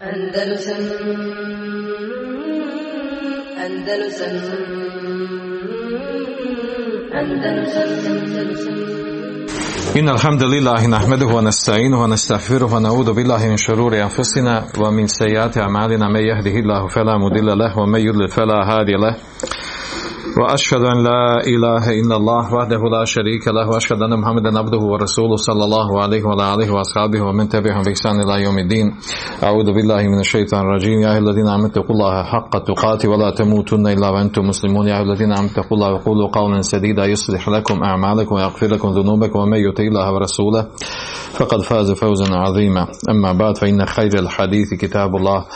إن الحمد لله نحمده ونستعينه ونستغفره ونعوذ بالله من شرور أنفسنا ومن سيئات أعمالنا من يهده الله فلا مضل له ومن يضلل فلا هادي له وأشهد أن لا إله إلا الله وحده لا شريك له وأشهد أن محمدا عبده ورسوله صلى الله عليه وعلى آله وأصحابه ومن تبعهم بإحسان إلى يوم الدين أعوذ بالله من الشيطان الرجيم يا أيها الذين آمنوا اتقوا الله حق تقاته ولا تموتن إلا وأنتم مسلمون يا أيها الذين آمنوا اتقوا الله وقولوا قولا سديدا يصلح لكم أعمالكم ويغفر لكم ذنوبكم ومن يطع الله ورسوله فقد فاز فوزا عظيما أما بعد فإن خير الحديث كتاب الله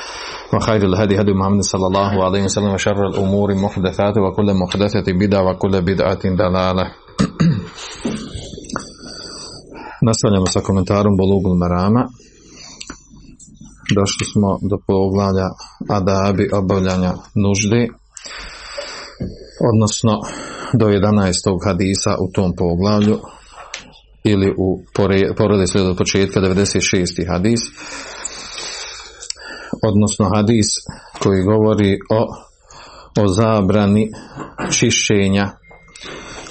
وخير الهدي هدي محمد صلى الله عليه وسلم وشر الأمور محدثاته وكل محدثة بدعة وكل بدعة ضلالة. Nastavljamo sa komentarom Bulugul Marama. Došli smo do poglavlja adabi obavljanja nuždi, odnosno do 11. hadisa u tom poglavlju ili u poredoslijedu od početka 96. hadis, odnosno hadis koji govori o zabrani čišćenja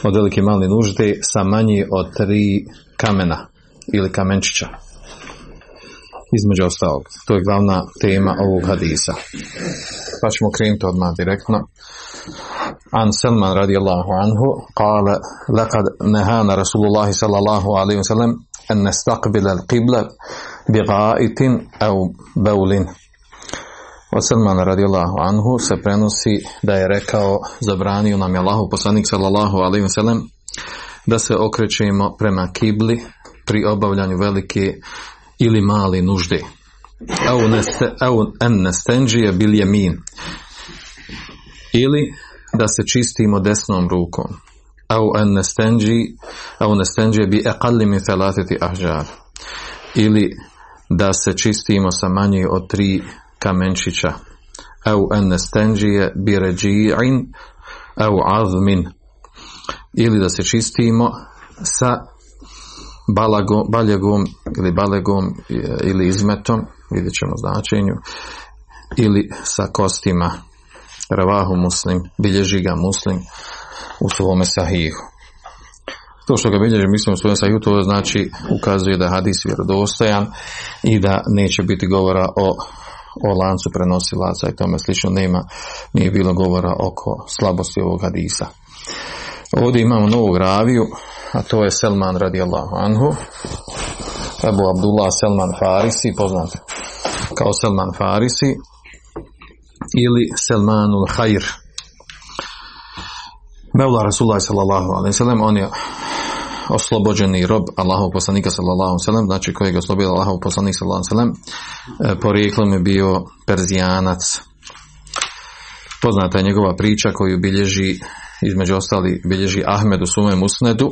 od velike i male nužde sa manje od 3 kamena ili kamenčića. Između ostalog, to je glavna tema ovog hadisa. Pa ćemo krenuti odmah direktno. Anselman radijallahu anhu kale lekad nehana Rasulullahi sallallahu alaihi wa sallam en nestaqbila al-qibla bi gaitin au baulin. Od Selmana radijallahu anhu se prenosi da je rekao, zabranio nam je Allahov poslanik sallallahu alaihi wa sallam da se okrećemo prema kibli pri obavljanju velike ili mali nužde. Au en nestenđije bil jemin. Ili da se čistimo desnom rukom. Au en nestenđije bi eqalli min thalatati ahjar. Ili da se čistimo sa manje od 3 kamenčića. Au en nestenđije bi ređi'in au azmin. Ili da se čistimo sa balegom ili izmetom, vidjet ćemo značenju, ili sa kostima. Ravahu Muslim, bilježi ga Muslim u svome sahihu. To što ga bilježi Muslim u svome sahihu, to znači ukazuje da je hadis vjerodostojan i da neće biti govora o lancu prenosilaca i tome slično. Nije bilo govora oko slabosti ovog hadisa. Ovdje imamo novog raviju, a to je Selman radijallahu anhu, Ebu Abdullah Selman Farisi, poznat kao Selman Farisi ili Selmanul Hayr. Mevla Rasulullah sallallahu alaihi wa sallam, on je oslobođeni rob Allahov poslanika sallallahu alaihi wa sallam, znači kojeg je oslobodio Allahov poslanik sallallahu alaihi wa sallam, porijeklom je bio Perzijanac. Poznata je njegova priča koju bilježi, između ostali bilježi Ahmed u svome Musnedu,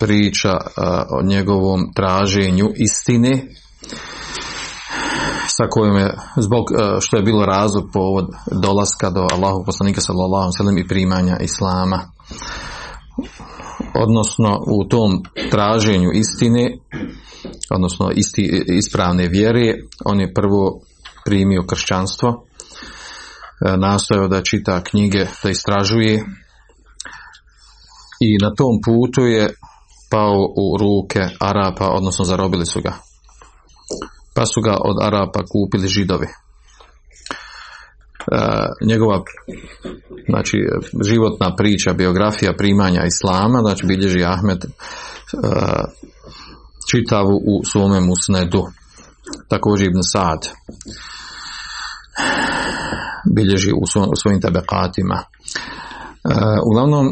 priča o njegovom traženju istine sa kojom je, zbog što je bilo razlog povod dolaska do Allahov poslanika sallallahu alejhi ve sellem i primanja islama. Odnosno u tom traženju istine, odnosno ispravne vjere, on je prvo primio kršćanstvo, nastojao da čita knjige, da istražuje i na tom putu je pao u ruke Arapa, odnosno zarobili su ga. Pa su ga od Arapa kupili Židovi. Njegova, znači, životna priča, biografija primanja islama, znači bilježi Ahmed čitavu u svome Musnedu. Također Ibn Sa'd bilježi u svojim tabakatima. Uglavnom,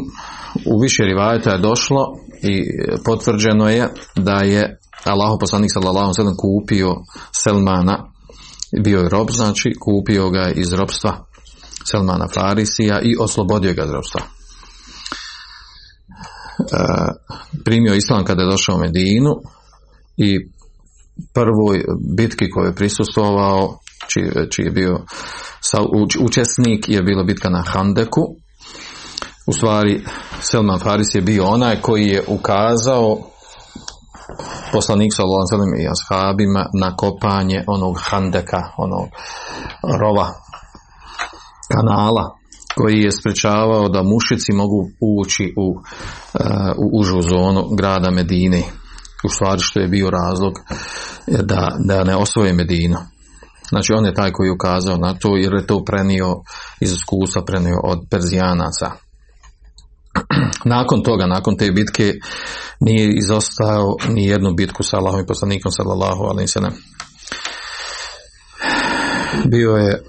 u više rivajeta je došlo i potvrđeno je da je Allahov poslanik sallallahu alejhi ve sellem kupio Selmana, bio je rob, znači kupio ga iz robstva Selmana Farisija i oslobodio ga iz robstva. Primio islam kada je došao u Medinu i prvoj bitki koju je prisustvovao, čiji je bio učesnik, je bila bitka na Handeku. U stvari Selman Farisi je bio onaj koji je ukazao poslanik sallallahu alejhi ve sellem i ashabima na kopanje onog handeka, onog rova, kanala koji je sprečavao da mušici mogu ući u užu zonu grada Medine, u stvari što je bio razlog da ne osvoje Medinu. Znači on je taj koji je ukazao na to, jer je to prenio iz iskustva, prenio od Perzijanaca. Nakon toga, nakon te bitke, nije izostao ni jednu bitku sa Allahom i poslanikom sallallahu alejhi ve sellem. Bio je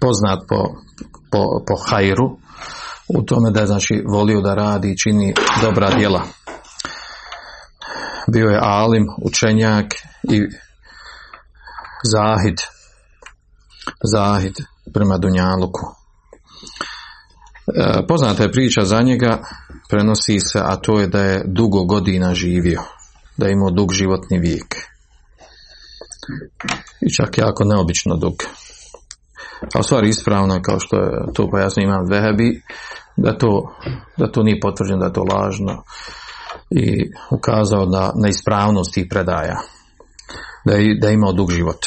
poznat po hajru, u tome da je, znači, volio da radi i čini dobra djela. Bio je alim, učenjak i zahid prema dunjaluku. Poznata je priča za njega, prenosi se, a to je da je dugo godina živio, da je imao dug životni vijek i čak jako neobično dug. A u stvari ispravno je, kao što je to pojasnio Imam Vehebi, da to nije potvrđeno, da je to lažno, i ukazao na ispravnost tih predaja, da je imao dug život.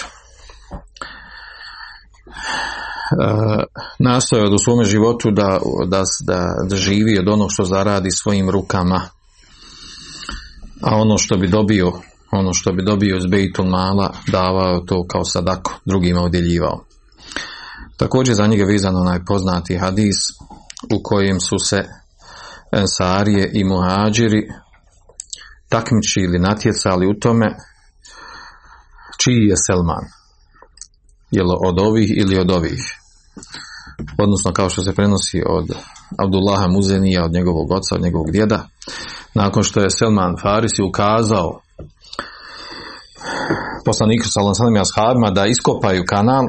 Nastojao u svome životu da živi od onog što zaradi svojim rukama, a ono što bi dobio iz Bejtul Mala davao to kao sadaku, drugima udjeljivao. Također za njega je vezan onaj poznati hadis u kojem su se Ensarije i Muhađiri takmičili, natjecali u tome čiji je Selman, jel od ovih ili od ovih, odnosno kao što se prenosi od Abdullaha Muzenija, od njegovog oca, od njegovog djeda, nakon što je Selman Farisi ukazao poslaniku sallallahu alejhi ve sellem da iskopaju kanal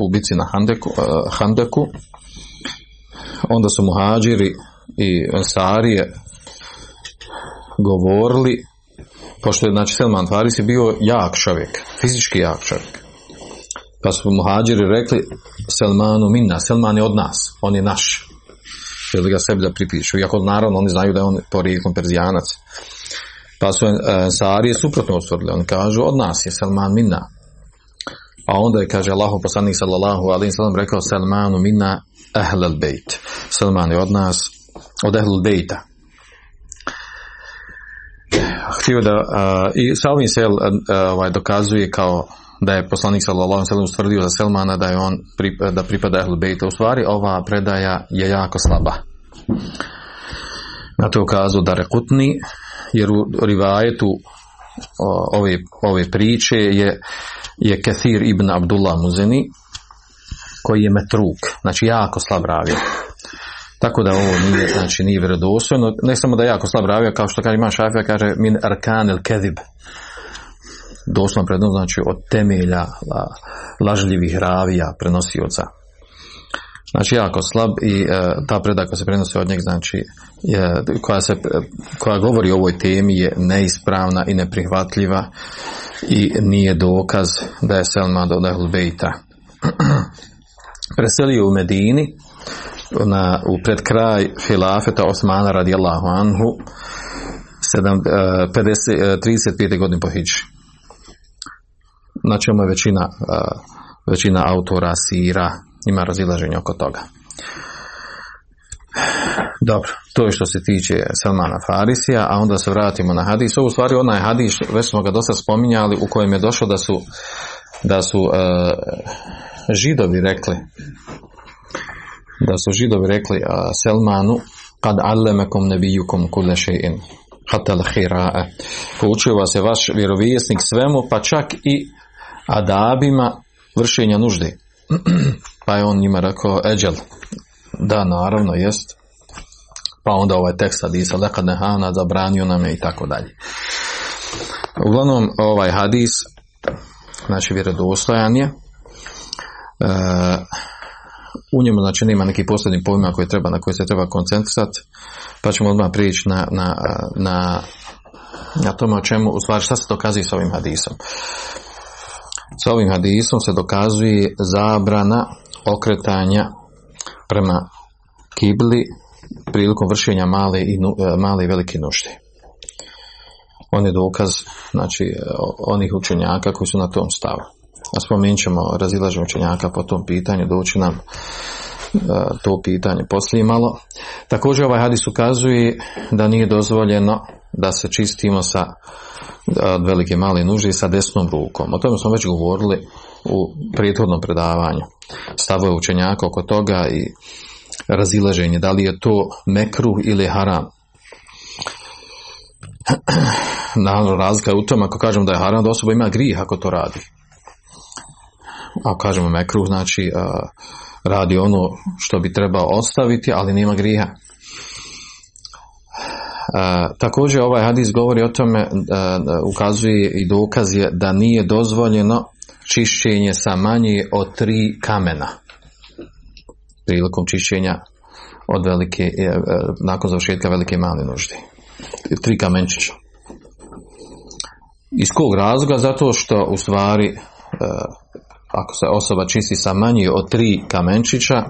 u bitci na Handeku, onda su Muhađiri i Ensarije govorili, pošto je, znači, Selman Farisi bio jak čovjek, fizički jak čovjek, pa su Muhađiri rekli Selmanu minna, Selman je od nas, on je naš, jer ga sebi da pripišu, iako naravno oni znaju da je on porijeklom Perzijanac. Pa su Ensarije suprotno ustvrdili, oni kažu od nas je Selman minna, a onda je, kaže, Allahov poslanik sallallahu alejhi ve sellem rekao Selmanu minna ahlul bejt, Selman je od nas, od ahlul bejta. Htio da i sa ovim se dokazuje kao da je poslanik sallallahu alejhi ve sellem ustvrdio za Selmana da je on da pripada Ahlul Bejtu. U stvari ova predaja je jako slaba. Na to ukazuje Darekutni, jer u rivajetu ove priče je Kasir ibn Abdullah Muzini, koji je metruk, znači jako slab ravija. Tako da ovo nije, znači, nije vjerodostojno. Ne samo da je jako slab ravija, kao što kaže Imam Šafija, kaže min arkan el kedib, doslovno prednost, znači od temelja lažljivih ravija, prenosioca. Znači jako slab, i ta predaja koja se prenosi od njeg, znači koja govori o ovoj temi, je neispravna i neprihvatljiva i nije dokaz da je Selman od Ahlul Bejta. Preselio u Medini u pred kraj hilafeta Osmana radijallahu anhu 35. godine po hidži. Na čemu je većina autora sira, ima razilaženje oko toga. Dobro, to je što se tiče Selmana Farisija, a onda se vratimo na hadis. Ovo u stvari onaj hadis, već smo ga dosta spominjali, u kojem je došlo da su Židovi rekli, Selmanu kad allemekom nebijukom kule še'in hatal hira'a, poučio vas je vaš vjerovjesnik svemu, pa čak i adabima vršenja nužde. Pa je on njima rekao eđel, da, naravno, jest. Pa onda ovaj tekst hadisa lekad nehana, zabranio nam je, i tako dalje. Uglavnom ovaj hadis, znači, vjerodostojan je, u njemu, znači, nema nekih posebnih pojma na koje se treba koncentrirati, pa ćemo odmah prijeći na tome o čemu, u stvari, šta se dokazuje sa ovim hadisom. Sa ovim hadisom se dokazuje zabrana okretanja prema kibli prilikom vršenja male i velike nužde. on je dokaz, znači, onih učenjaka koji su na tom stavu. A spomenut ćemo razilaženje učenjaka po tom pitanju, doći nam to pitanje poslije malo. Također ovaj hadis ukazuje da nije dozvoljeno da se čistimo sa velike male nužde sa desnom rukom. O tome smo već govorili u prethodnom predavanju. Stavove učenjaka oko toga i razilaženje da li je to mekruh ili haram. Naravno, razlika je u tom, ako kažemo da je haram, da osoba ima grijeh ako to radi. Ako kažemo mekruh, znači radi ono što bi trebao ostaviti, ali nema grijeha. Također ovaj hadis govori o tome, ukazuje i dokaz je da nije dozvoljeno čišćenje sa manje od 3 kamena prilikom čišćenja od velike, nakon završetka velike male nužde. 3 kamenčića. Iz kog razloga? Zato što u stvari ako se osoba čisti sa manje od 3 kamenčića,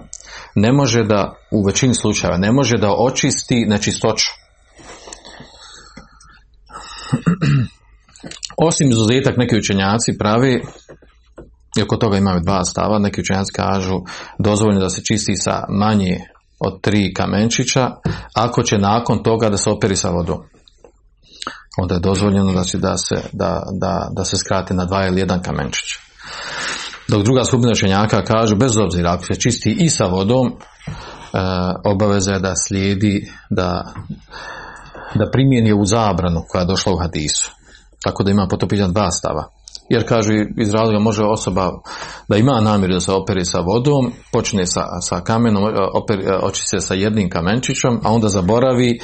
ne može da, u većini slučajeva, ne može da očisti nečistoću. Osim izuzetak, neki učenjaci pravi, i oko toga imaju 2 stava, neki učenjaci kažu dozvoljeno da se čisti sa manje od 3 kamenčića, ako će nakon toga da se operi sa vodom. Onda je dozvoljeno da se skrati na 2 ili 1 kamenčić. Dok druga skupina učenjaka kažu, bez obzira ako se čisti i sa vodom, obaveza je da slijedi, da primjeni u zabranu koja je došla u hadisu. Tako da ima potopijan 2 stava. Jer kažu, iz razloga može osoba da ima namjeru da se operi sa vodom, počne sa kamenom, oči se sa jednim kamenčićom, a onda zaboravi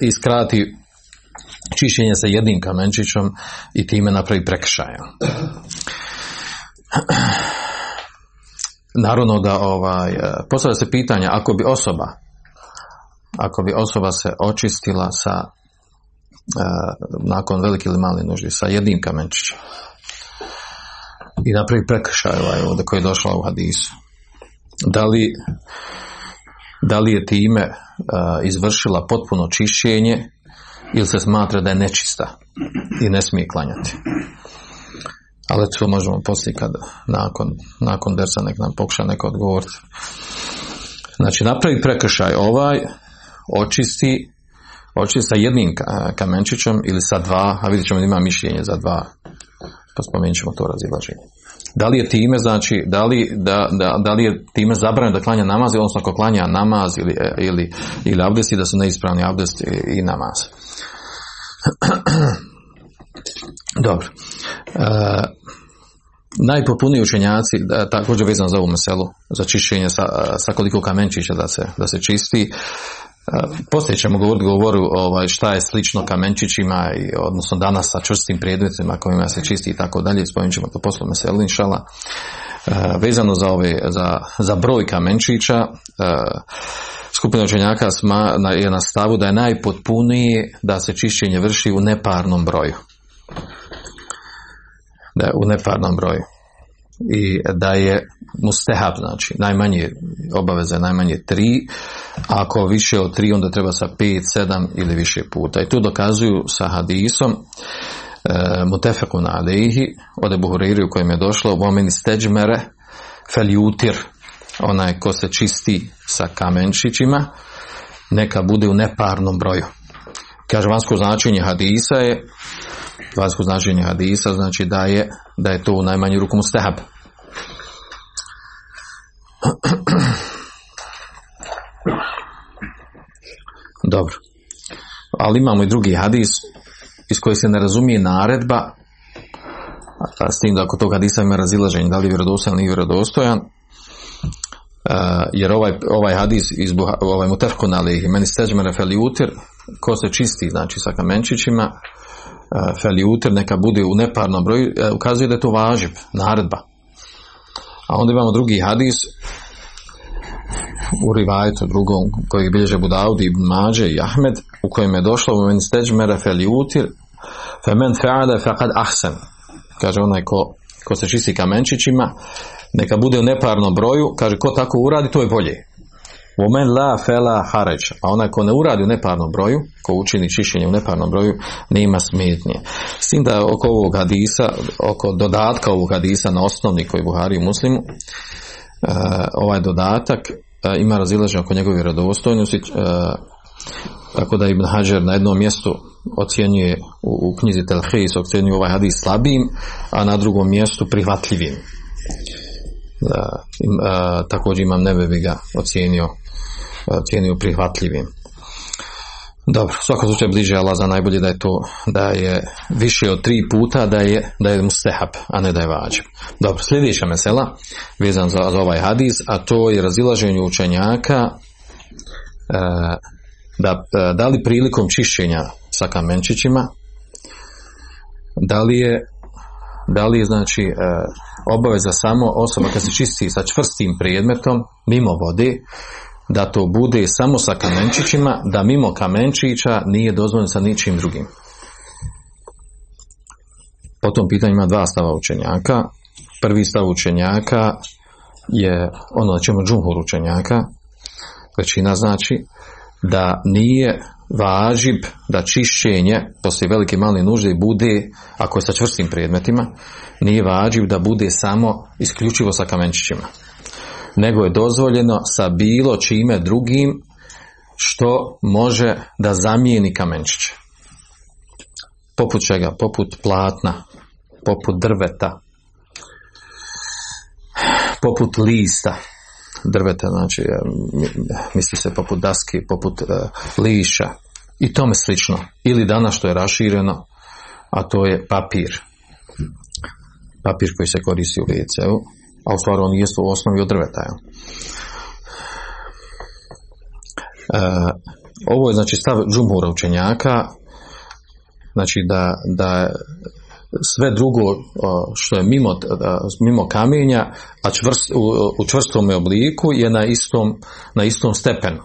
i skrati čišćenje sa jednim kamenčićom i time napravi prekršaj. Naravno da postavlja se pitanje, ako bi osoba se očistila sa nakon velike ili male nužde sa jednim kamenčićem i napravi prekršaj ovdje koji je došla u hadisu, da li je time izvršila potpuno čišćenje ili se smatra da je nečista i ne smije klanjati? Ali to možemo poslije, kada nakon dersa nek nam pokuša neko odgovoriti. Znači, napravi prekršaj očisti sa jednim kamenčićem ili sa 2, a vidjet ćemo da ima mišljenje za 2, pa spomenut ćemo to razilaženje. Da li je time, znači, da li je time zabranjeno da klanja namaz, odnosno ako klanja namaz ili abdesti, da su neispravni abdest i namaz. Dobro. Najpopuniji učenjaci, također vezano za ovu meselu, za čišćenje sa koliko kamenčića da se čisti. Poslije ćemo govoru šta je slično kamenčićima, odnosno danas sa čvrstim predmetima kojima se čisti i tako dalje. Spomenut ćemo to poslu meselu, inšala. Vezano za za broj kamenčića, skupina učenjaka je na stavu da je najpotpunije da se čišćenje vrši u neparnom broju. Da je u neparnom broju. I da je mustehab, znači najmanje obaveze, najmanje 3, ako više od 3 onda treba sa 5, 7 ili više puta. I tu dokazuju sa hadisom mutefekun alejhi od Ebu Hureyre u kojem je došlo vomen istedžmere feljutir, onaj ko se čisti sa kamenčićima neka bude u neparnom broju. Kaže, vanjsko značenje hadisa znači da je to u najmanju ruku mustehab. Dobro. Ali imamo i drugi hadis iz kojeg se ne razumije naredba, s tim da ako tog hadisa ima razilaženje da li je vjerodostojan ili nije vjerodostojan, jer ovaj hadis ovaj mutefekun alejhi men istedžmere feljutir, ko se čisti, znači, sa kamenčićima feljuter, neka bude u neparnom broju, ukazuje da je to važib, naredba. A onda imamo drugi hadis u rivajetu drugom koji bilježe Budaudi, Ibn Mađe i Ahmed, u kojem je došlo men istedžmere feljutir femen fe'ale faqad ahsan. Kaže, onaj ko se čisti kamenčićima neka bude u neparnom broju, kaže, ko tako uradi to je bolje. Omen la fela haraj, a onaj ko ne uradi u neparnom broju, ko učini čišćenje u neparnom broju, nema smetnje. S tim da oko ovog hadisa, oko dodatka ovog hadisa na osnovni koji Buhari i Muslimu, ovaj dodatak ima razilaženje oko njegove vjerodostojnosti, tako da Ibn Hajar na jednom mjestu ocjenjuje u knjizi Telhis, ocjenjuje ovaj hadis slabijim, a na drugom mjestu prihvatljivim. Također Imam Nebevi ga ocijenio prihvatljivim. Dobro, u svakom slučaju bliže Allah za najbolje da je to, da je više od 3 puta da je mustehab, a ne da je vađib. Dobro, sljedeća mesela vezan za ovaj hadis, a to je razilaženje učenjaka da li prilikom čišćenja sa kamenčićima da li je znači obaveza samo osoba kad se čisti sa čvrstim predmetom mimo vode da to bude samo sa kamenčićima, da mimo kamenčića nije dozvoljeno sa ničim drugim. Po tom pitanju ima 2 stava učenjaka. Prvi stav učenjaka je ono na čemu džumhur učenjaka većina, znači da nije važib da čišćenje poslije velike male nužde bude, ako je sa čvrstim predmetima, nije važib da bude samo isključivo sa kamenčićima, nego je dozvoljeno sa bilo čime drugim što može da zamijeni kamenčiće. Poput čega? Poput platna, poput drveta, poput lista. Drveta, znači, misli se poput daske, poput liša i tome slično. Ili danas što je rašireno, a to je papir. Papir koji se koristi u WC-u, a u stvari on jest u osnovi od drveta. Ovo je znači stav džumhura učenjaka, znači da sve drugo što je mimo kamenja, a u čvrstom obliku je na istom stepenu.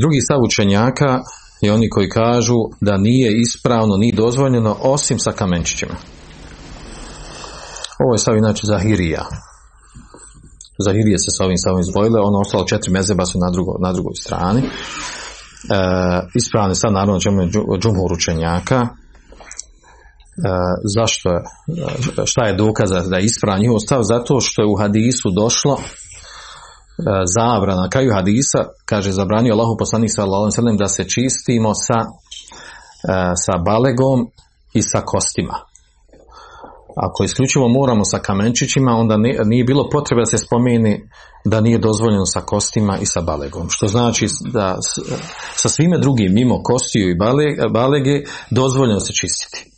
Drugi stav učenjaka je oni koji kažu da nije ispravno, nije dozvoljeno osim sa kamenčićima. Ovo je stav inače Zahirija. Zahirije se sa ovim stavom izvojile, ono ostalo 4 mezeba su na drugoj strani. Ispravni stav naravno čemu je džumhur učenjaka. Zašto? Šta je dokaz da je ispravan njihov stav? Zato što je u hadisu došlo zabrana. Na kraju hadisa kaže zabranio Allahu poslanik sallallahu alejhi ve sellem da se čistimo sa balegom i sa kostima. Ako isključivo moramo sa kamenčićima, onda nije bilo potrebe da se spomeni da nije dozvoljeno sa kostima i sa balegom. Što znači da sa svime drugim mimo kostiju i balege dozvoljeno se čistiti.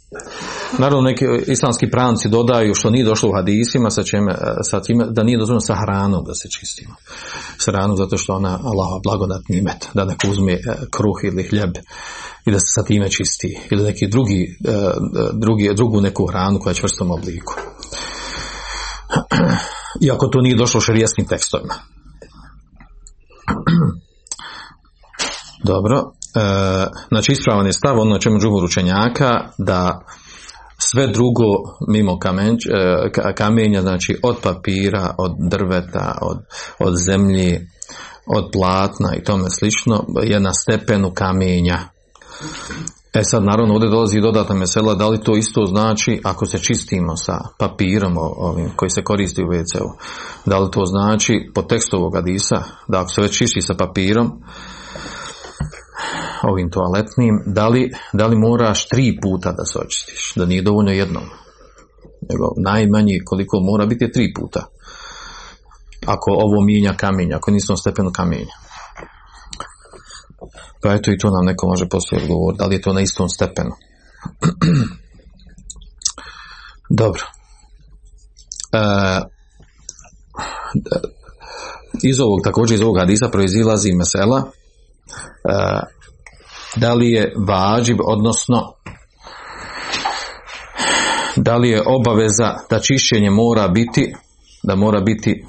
Naravno neki islamski pravnici dodaju što nije došlo u hadisima sa time, da nije dozvoljeno sa hranom da se čistimo. Sa hranom zato što ona Allahova blagodatni nimet, da neko uzme kruh ili hljeb i da se sa time čisti, ili neki drugu neku hranu koja je čvrstom obliku. Iako to nije došlo u šerijetskim tekstovima. Dobro. Znači ispravan je stav ono čemu džumhur učenjaka da sve drugo mimo kamenja, znači od papira, od drveta, od zemlje, od platna i tome slično je na stepenu kamenja. Sad naravno ovdje dolazi dodatna mesela, da li to isto znači ako se čistimo sa papirom ovim koji se koristi u WC-u, da li to znači po tekstu ovog hadisa da ako se već čisti sa papirom ovim toaletnim, da li moraš 3 puta da se očistiš, da nije dovoljno jednom, nego najmanje koliko mora biti je 3 puta ako ovo mijenja kamenja, ako nismo stepenu kamenja. Pa eto i to nam neko može poslije odgovoriti, da li je to na istom stepenu. Dobro. Iz ovog hadisa proizilazi mesela da li je vađib, odnosno da li je obaveza da čišćenje mora biti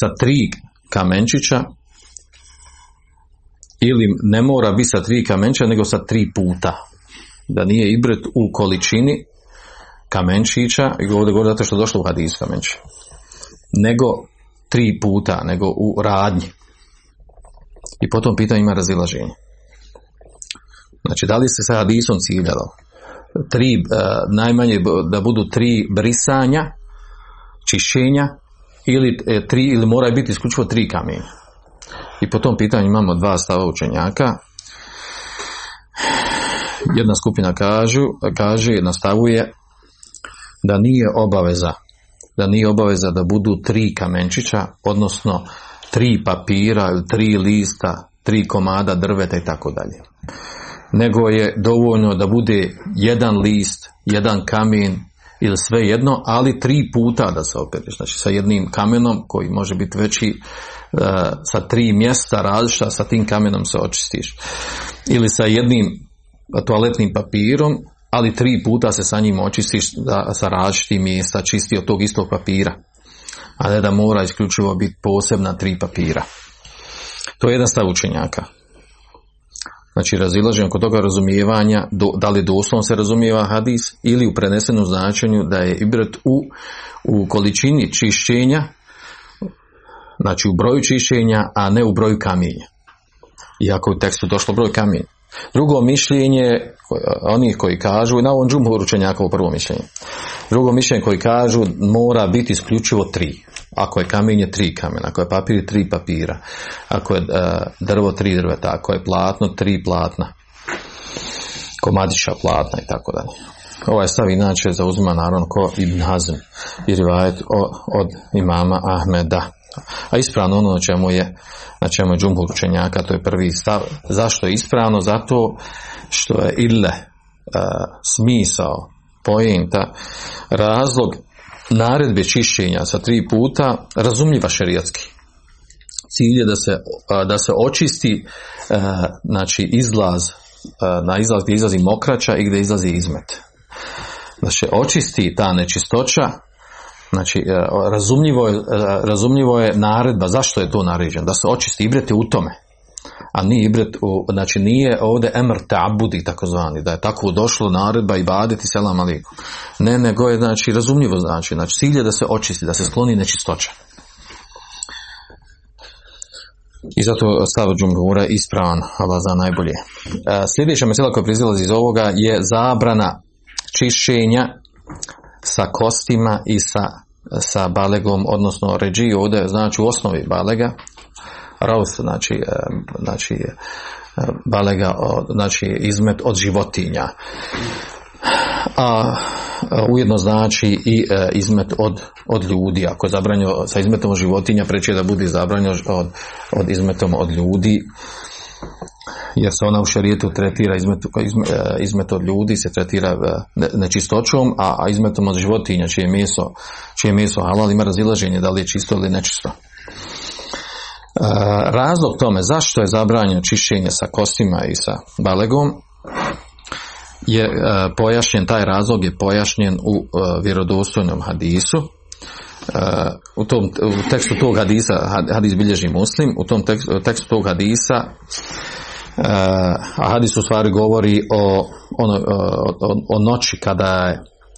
sa 3 kamenčića ili ne mora biti sa 3 kamenčića nego sa 3 puta, da nije ibret u količini kamenčića, i ovdje govori zato što je došlo u hadisu kamenčića, nego tri puta, nego u radnji. I po tom pitanju ima razilaženje. Znači, da li se sa hadisom ciljalo tri, najmanje da budu tri brisanja, čišćenja, ili tri, ili mora biti isključivo tri kamenja. I po tom pitanju imamo dva stava učenjaka. Jedna skupina kaže, jedna stavuje da nije obaveza, da budu tri kamenčića, odnosno tri papira, tri lista, tri komada drveta i tako dalje. Nego je dovoljno da bude jedan list, jedan kamen ili sve jedno, ali tri puta da se opereš. Znači sa jednim kamenom koji može biti veći, sa tri mjesta različita, sa tim kamenom se očistiš. Ili sa jednim toaletnim papirom, ali tri puta se sa njim očistiš sa različitih mjesta, čisti od tog istog papira. A ne da mora isključivo biti posebna tri papira. To je jedan stav učenjaka. Znači razilaženje oko toga razumijevanja, da li doslovno se razumijeva hadis ili u prenesenom značenju da je ibret u količini čišćenja, znači u broju čišćenja, a ne u broju kamenja. Iako u tekstu došlo broj kamenja. Drugo mišljenje onih koji kažu, i na ovom džumhuru učenjaka u prvo mišljenje, drugo mišljenje koji kažu mora biti isključivo tri. Ako je kamenje, tri kamena, ako je papir, tri papira, ako je drvo, tri drveta, ako je platno, tri platna, komadića platna i tako dalje. Ovaj stav inače zauzima naravno ko Ibn Hazm i rivajet od imama Ahmeda. A ispravno ono na čemu je džumhur učenjaka, to je prvi stav. Zašto je ispravno? Zato što je smisao, poenta, razlog naredbe čišćenja sa tri puta razumljiva šerijatski. Cilj je da se očisti, znači izlaz, na izlaz gdje izlazi mokraća i gdje izlazi izmet. Znači očisti ta nečistoća. Znači razumljivo je naredba, zašto je to naređeno, da se očisti, ibret je u tome, a nije ibret, znači nije ovdje emr ta'abudi takozvani, da je tako došlo naredba i baditi selam aliku, ne, nego je znači razumljivo, znači cilj je da se očisti, da se skloni nečistoća. I zato stav džumhura ispravan, Allah zna najbolje. Sljedeća mesela koja proizilazi iz ovoga je zabrana čišćenja sa kostima i sa balegom, odnosno ređi ovdje, znači u osnovi balega, raus, znači balega, znači izmet od životinja, a ujedno znači i izmet od ljudi. Ako je zabranio sa izmetom životinja, preći da bude zabranio od izmetom od ljudi, jer se ona u šerijetu tretira, izmet od ljudi se tretira nečistoćom, a izmetom od životinja čije meso halal, ima razilaženje da li je čisto ili nečisto. Razlog tome zašto je zabranjeno čišćenje sa kostima i sa balegom je pojašnjen, taj razlog je pojašnjen u vjerodostojnom hadisu. U tekstu tog hadisa, hadis bilježi Muslim, u tom tekstu tog hadisa, a hadis u stvari govori o noći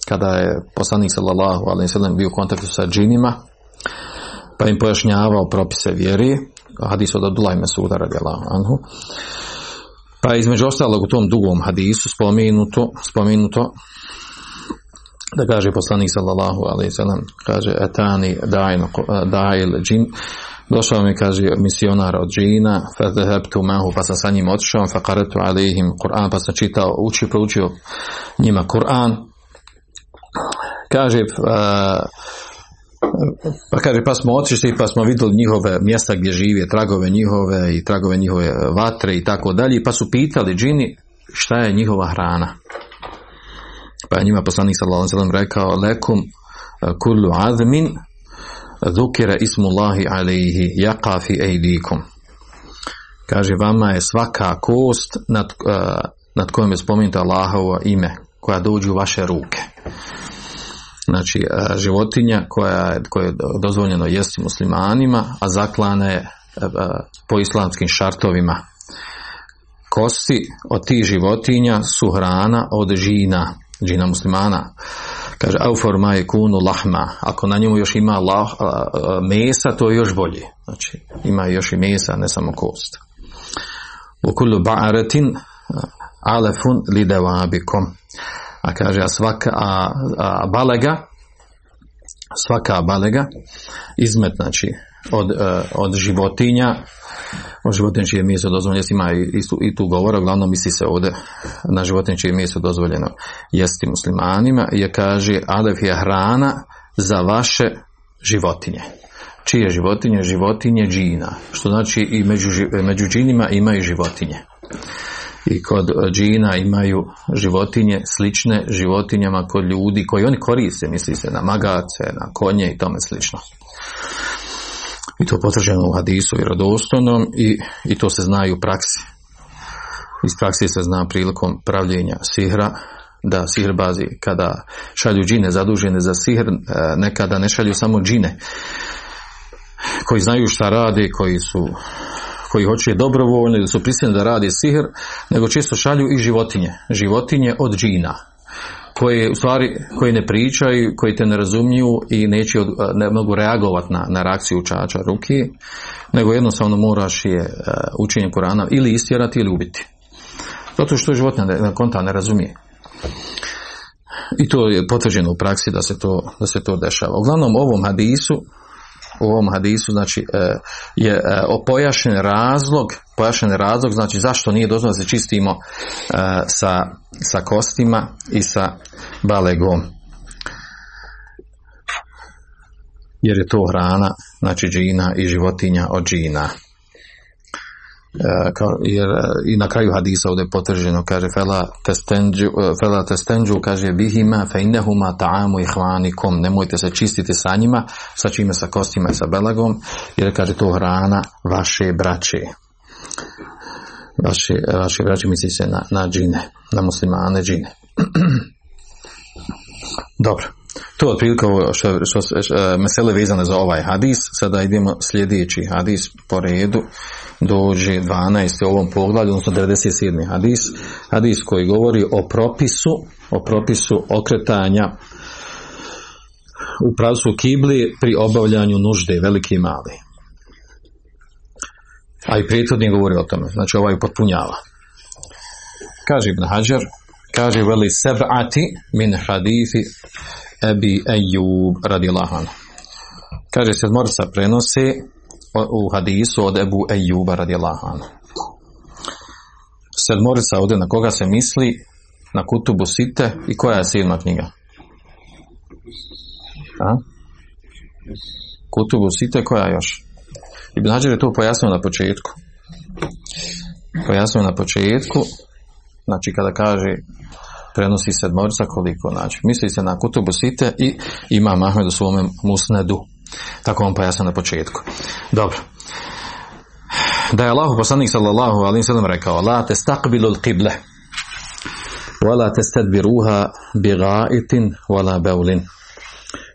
kada je poslanik sallallahu alejhi ve sellem bio u kontaktu sa džinima, pa im pojašnjavao propise vjeri, hadis od Abdullah ibn Mesuda radijallahu anhu, pa između ostalog u tom dugom hadisu spomenuto da kaže poslanik sallallahu alejhi ve sellem, kaže etani da'il džin, došao mi, kaže, misionar od džina, fadhhabtu ma'ahu, pa sam sa njim otišao, fa qara'tu alejhim Kur'an, pa sam čitao, proučio njima Kur'an. Kaže, pa smo otišli, pa smo vidjeli njihove mjesta gdje žive, tragove njihove i tragove njihove vatre i tako dalje, pa su pitali džini šta je njihova hrana. Pa je njima poslanik sallallahu alejhi ve sellem rekao, lekum kullu azmin zukira ismullahi alejhi jaqa fi ejdikum. Kaže, vama je svaka kost nad kojom je spomenuto Allahovo ime, koja dođe u vaše ruke. Znači, životinja koja je dozvoljeno jesti muslimanima, a zaklana je po islamskim šartovima. Kosti od tih životinja su hrana od džina muslimana. Kaže, aufor ma yakunu lahma, ako na njemu još ima mesa, to je još bolje. Znači, ima još i mesa, ne samo kost. U kullu ba'aratin alefun li devabikom. A kaže, svaka balega, izmet, znači, od životinja, od životinja čije meso dozvoljeno jesti, ima i tu govora, uglavnom misli se ovdje na životinje čije meso dozvoljeno jesti muslimanima, je kaže, alef je hrana za vaše životinje. Čije životinje? Životinje džina, što znači i među džinima imaju životinje. I kod džina imaju životinje slične životinjama kod ljudi koji oni koriste, misli se na magace, na konje i tome slično. I to potvrđeno u hadisu vjerodostojnom i to se zna i u praksi. Iz praksi se zna prilikom pravljenja sihra, da sihrbazi kada šalju džine zadužene za sihr, nekada ne šalju samo džine koji znaju šta rade, koji hoće dobrovoljno ili su prisiljeni da rade sihr, nego često šalju i životinje od džina, koje u stvari koje ne pričaju, koji te ne razumiju i ne mogu reagovati na reakciju učača ruke, nego jednostavno moraš je učenjem Kurana ili istjerati ili ubiti. Zato što životinja na konta ne razumije. I to je potvrđeno u praksi da se to dešava. Uglavnom u ovom hadisu znači je pojašnjen razlog znači zašto nije dozvoljeno da se čistimo sa kostima i sa balegom, jer je to hrana znači džina i životinja od džina. Jer i na kraju hadisa ovdje je potvrđeno, kaže fela testenđu, kaže bihima fe innehuma ta'amu ihvanikum, nemojte se čistiti sa njima, sa čime, sa kostima i sa belagom, jer kaže to hrana vaše braće, misli se na džine, na muslimane džine. Dobro, to je otprilike što mesele vezane za ovaj hadis. Sada idemo sljedeći hadis po redu, dođe 12. u ovom poglavlju, odnosno 97. hadis koji govori o propisu okretanja u pravcu kibli pri obavljanju nužde, velike i male. A i prethodni govori o tome, znači ovaj potpunjava. Kaže Ibn Hajar, kaže veli seb'ati min hadithi Ebi Ejub radijallahu anhu. Kaže se sedmorca prenose u hadisu od Ebu Ejuba radijallahu anhu. Sedmorica ovdje na koga se misli? Na Kutubu Site. I koja je sedma knjiga? A? Kutubu Site, koja još? Ibn Hajar je to pojasnio na početku, znači kada kaže prenosi sedmorica, koliko znači? Misli se na Kutubu Site i Imam Ahmed u svome Musnedu. Tako vam pojasnio na početku. Dobro. Da je Allahu poslanik sallallahu alejhi ve sellem rekao: "La tastaqbilu al-qibla wa la tastadbiruha bigha'itin wa la bawlin."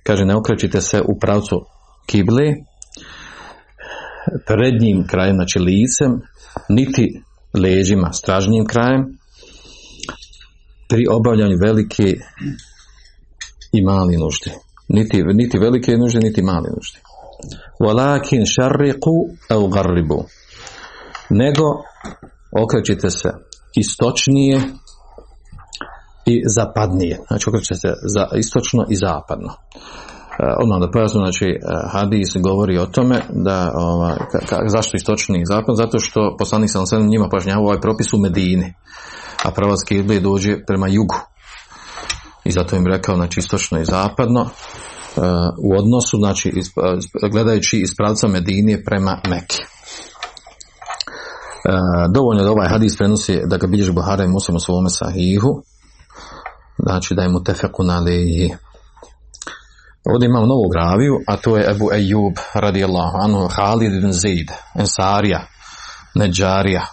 Kaže, ne okrećite se u pravcu kible prednjim krajem, znači licem, niti leđima, stražnjim krajem, pri obavljanju velike i male nužde. Niti velike nužde, niti male nužde. Walakin sharriqu aw gharribu, nego okrećite se istočnije i zapadnije. Znači okrećite se za istočno i zapadno. Odmah da pojasnim, znači hadis govori o tome da zašto istočni i zapadno, zato što poslanik sallallahu alejhi ve sellem njima pojašnjava ovaj propis u Medini, a pravac kible dođe prema jugu. I zato im rekao, znači istočno i zapadno, u odnosu, znači gledajući iz pravca Medinije prema Mekke. Dovoljno da ovaj hadis prenosi, da ga bilježi Buhara i Muslim u svome sahihu, znači da je mutefekun alejhi. Ovdje imamo novu graviju, a to je Ebu Ejub radijallahu anhu, Halid ibn Zaid, Ensarija, Neđarija,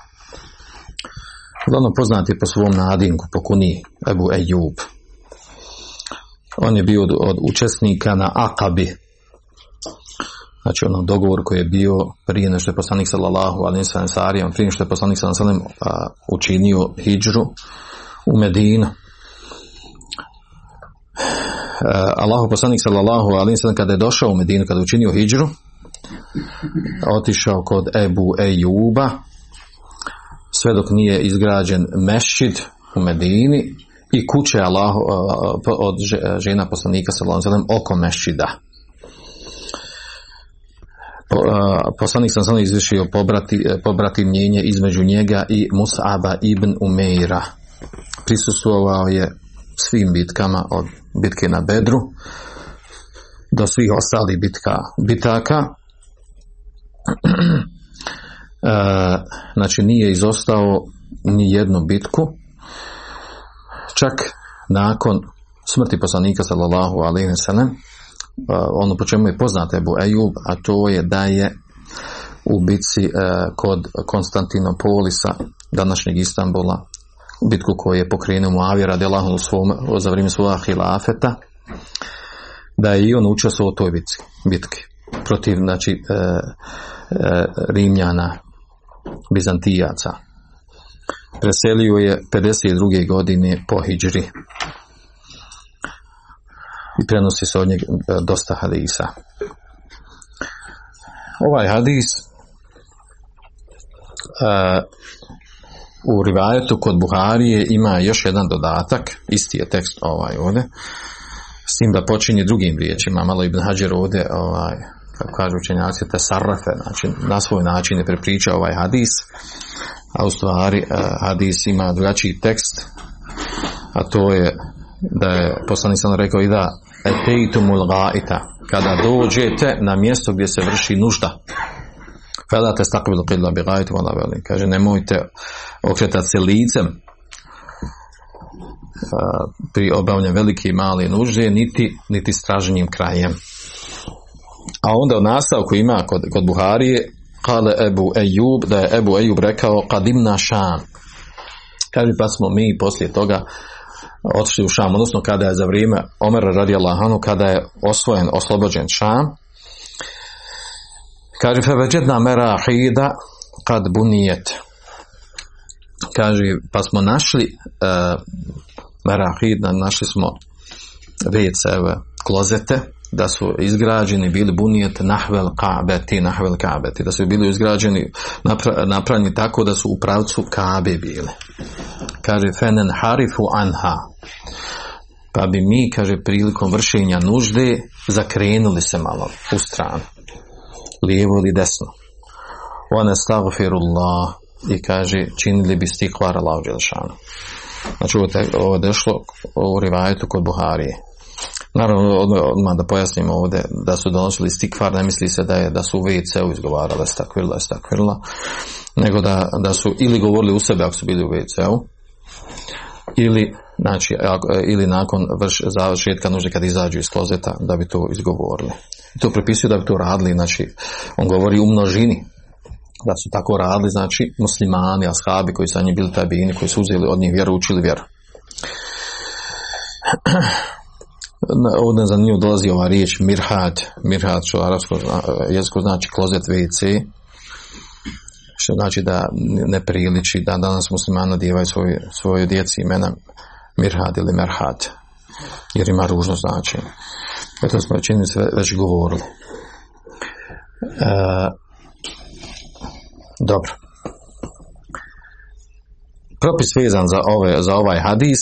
uglavnom poznat je po svom nadimku, po kuniji, Ebu Ejub. On je bio od učesnika na Akabi, znači ono dogovor koji je bio prije nešto je poslanik sallallahu alejhi ve sellem, prije što je poslanik sallallahu alejhi ve sellem učinio hidžru u Medinu. Allahov poslanik sallallahu alejhi ve sellem kada je došao u Medinu, kada je učinio hidžru, otišao kod Ebu Ejuba sve dok nije izgrađen mešćid u Medini i kuće Allahu od žena poslanika sallallahu alejhi ve sellem oko mešćida. Poslanik sam samo izvršio pobratimljenje između njega i Mus'aba ibn Umeira. Prisustvovao je svim bitkama, od bitke na Bedru do svih ostalih bitaka. Znači nije izostao ni jednu bitku. Čak nakon smrti poslanika sallallahu alejhi ve sellem, ono po čemu je poznat Ebu Ejub, a to je da je u bitci kod Konstantinopolisa, današnjeg Istanbula, bitku koju je pokrenuo Muavija radijallahu anhu za vrijeme svoga hilafeta, da je i on učestvovao u toj bitki protiv, znači, Rimljana, Bizantijaca. Preselio je 52. godine po hidžri i prenosi se od njega dosta hadisa. Ovaj hadis u rivajetu kod Buharije ima još jedan dodatak, isti je tekst ovaj ovdje, s tim da počinje drugim riječima, malo Ibn Hađer ovdje, kako kažu učenjaci, tasarrafe, znači na svoj način je prepričao ovaj hadis, a u stvari hadis ima drugačiji tekst, a to je da je poslanik sam rekao i da eteitumul gaita, kada dođete na mjesto gdje se vrši nužda, fela te stakvilu qidla bi gaitu, kaže nemojte okretati se licem pri obavljanju velike i male nužde, niti straženjem krajem. A onda u nastavku ima kod Buharije kale Ebu Ejub, da je Ebu Ejub rekao kadimna šam, kaže pa smo mi poslije toga otišli u Šam, odnosno kada je za vrijeme Omera radijallahu anhu, kada je oslobođen Šam, kaže feveđedna merahida kad bunijet, kaže pa smo našli merahida, našli smo receve, klozete, da su izgrađeni bili bunijet nahvel kabeti, da su bili izgrađeni, napravljeni tako da su u pravcu Kabe bili. Kaže fenen harifu anha, pa bi mi, kaže, prilikom vršenja nužde zakrenuli se malo u stranu, lijevo ili desno, one stagfirullah, i kaže činili bi stikvar Allahu dželešanu. Znači ovo je došlo u rivajetu kod Buharije. Naravno, odmah da pojasnimo ovdje, da su donosili stikvar, ne misli se da su u WC-u izgovarali stakvirla, nego da su ili govorili u sebe ako su bili u WC-u, ili nakon završetka nužde kad izađu iz klozeta, da bi to izgovorili. I to prepisuju da bi to radili, znači, on govori u množini, da su tako radili, znači, muslimani, ashabi koji sa njim bili tabini, koji su uzeli od njih vjeru, učili vjeru. Ovdje za nju dolazi ova riječ mirhad, što u arapskom jeziku znači klozet, WC, što znači da ne priliči, da danas muslimani odijevaju svoje djeci imena mirhad ili merhad, jer ima ružno značenje. To smo čini se već govorili. Dobro. Propis vezan za ovaj hadis,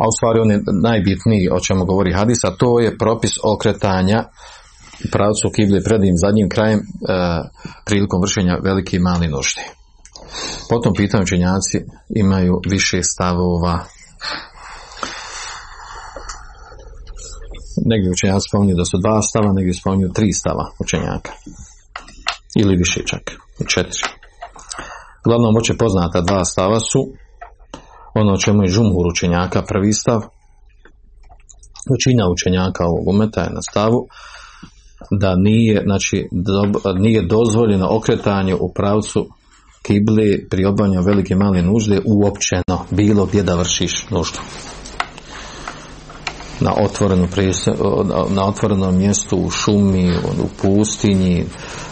a u stvari on je najbitniji o čemu govori hadis, a to je propis okretanja u pravcu kible prednjim zadnjim krajem prilikom vršenja velike i male nužde. Po tom pitanju učenjaci imaju više stavova. Negdje učenjaci spominju da su dva stava, negdje spominju tri stava učenjaka. Ili više čak, četiri. Uglavnom opće poznata dva stava su ono o čemu je džumhur učenjaka prvi stav. Većina učenjaka ovog umeta je na stavu da nije, znači, nije dozvoljeno okretanje u pravcu kibli pri obavljanju velike i male nužde uopćeno, bilo gdje da vršiš nuždu. Na otvorenom mjestu, u šumi, u pustinji,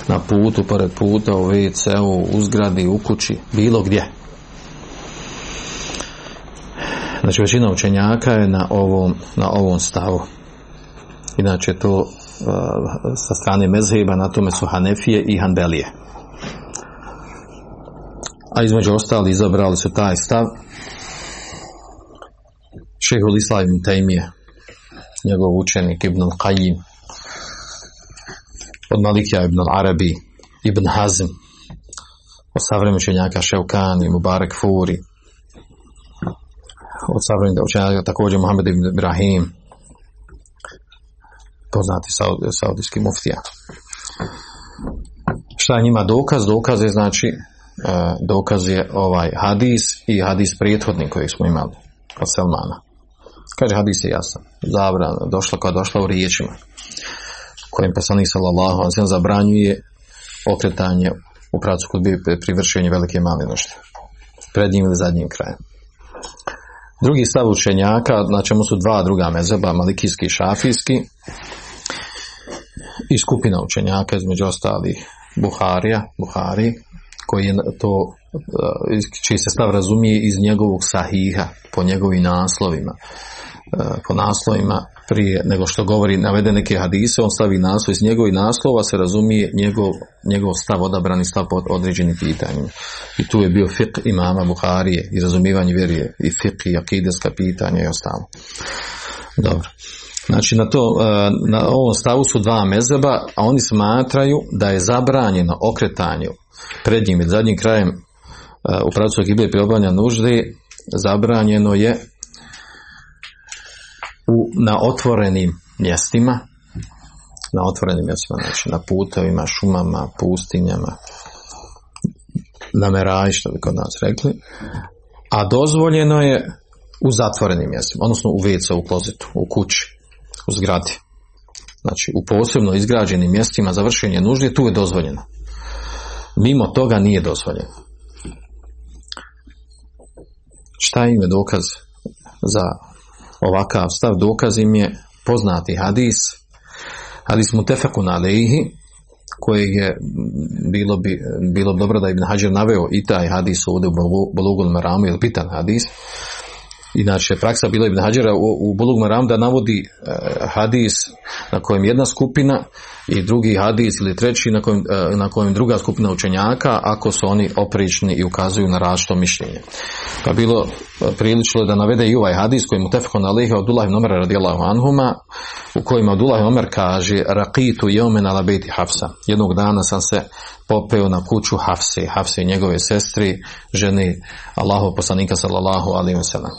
na putu, pored puta, u WC-u, u zgradi, u kući, bilo gdje. Znači većina učenjaka je na ovom stavu. Inače to sa strane mezheba na tome su Hanefije i Hanbelije. A između ostali izabrali su taj stav Šejhul Islam Tajmije, njegov učenik Ibn Qayyim, od Malikija ibn al-Arabi, Ibn Hazm, od savremenih učenjaka Ševkani, Mubarek Fūri, od savremenih učenjaka također Muhammed ibn Ibrahim, poznati saudijski muftija. Šta je njima dokaz? Dokaz je, znači, dokaz je ovaj hadis i hadis prethodni koji smo imali od Selmana. Kaže, hadis je jasan, zabrana došla koja došla u riječima kojim poslanik sallallahu alejhi ve sellem zabranjuje okretanje u pravcu kod bi pri vršenju velike malinosti prednjim ili zadnjim krajem. Drugi stav učenjaka, na čemu su dva druga mezheba, malikijski i šafijski, i skupina učenjaka između ostalih Buhari, koji je to, čiji se stav razumije iz njegovog sahiha, po njegovim naslovima. Po naslovima prije nego što govori navede neke hadise, on stavi naslov, iz njegovih naslova se razumije njegov stav, odabrani stav pod određenim pitanjima. I tu je bio fiqh imama Buharije i razumijevanje vjerije i fiqh i akideska pitanja i ostalo. Dobro. Znači na ovom stavu su dva mezheba, a oni smatraju da je zabranjeno okretanje prednjim ili zadnjim krajem u pravcu kible pri obavljanju nužde, zabranjeno je na otvorenim mjestima, znači na putovima, šumama, pustinjama, na meraji, što bi kod nas rekli, a dozvoljeno je u zatvorenim mjestima, odnosno u WC, u klozetu, u kući, u zgradi. Znači u posebno izgrađenim mjestima za vršenje nužde, tu je dozvoljeno. Mimo toga nije dozvoljeno. Šta im je dokaz za ovakav stav? Dokaz im je poznati hadis, hadis mutefekun alejhi, kojeg je bilo bi dobro da Ibn Hajar naveo i taj hadis ovdje u Bulugul Maramu, jer pitan hadis. Inače praksa bila Ibn Hadžara u Bulugul Maram da navodi hadis na kojem jedna skupina i drugi hadis ili treći na kojem druga skupina učenjaka, ako su oni oprečni i ukazuju na različito mišljenje. Pa bilo prilično da navede i ovaj hadis koji mutefekun alejhi od Abdullah ibn Omara radijallahu anhuma, u kojima Abdullah ibn Omar kaže: raqitu yawman ala bayti Hafsa, jednog dana sam se popeo na kuću Hafse, njegove sestre, žene Allahov poslanika sallallahu alejhi ve sellem.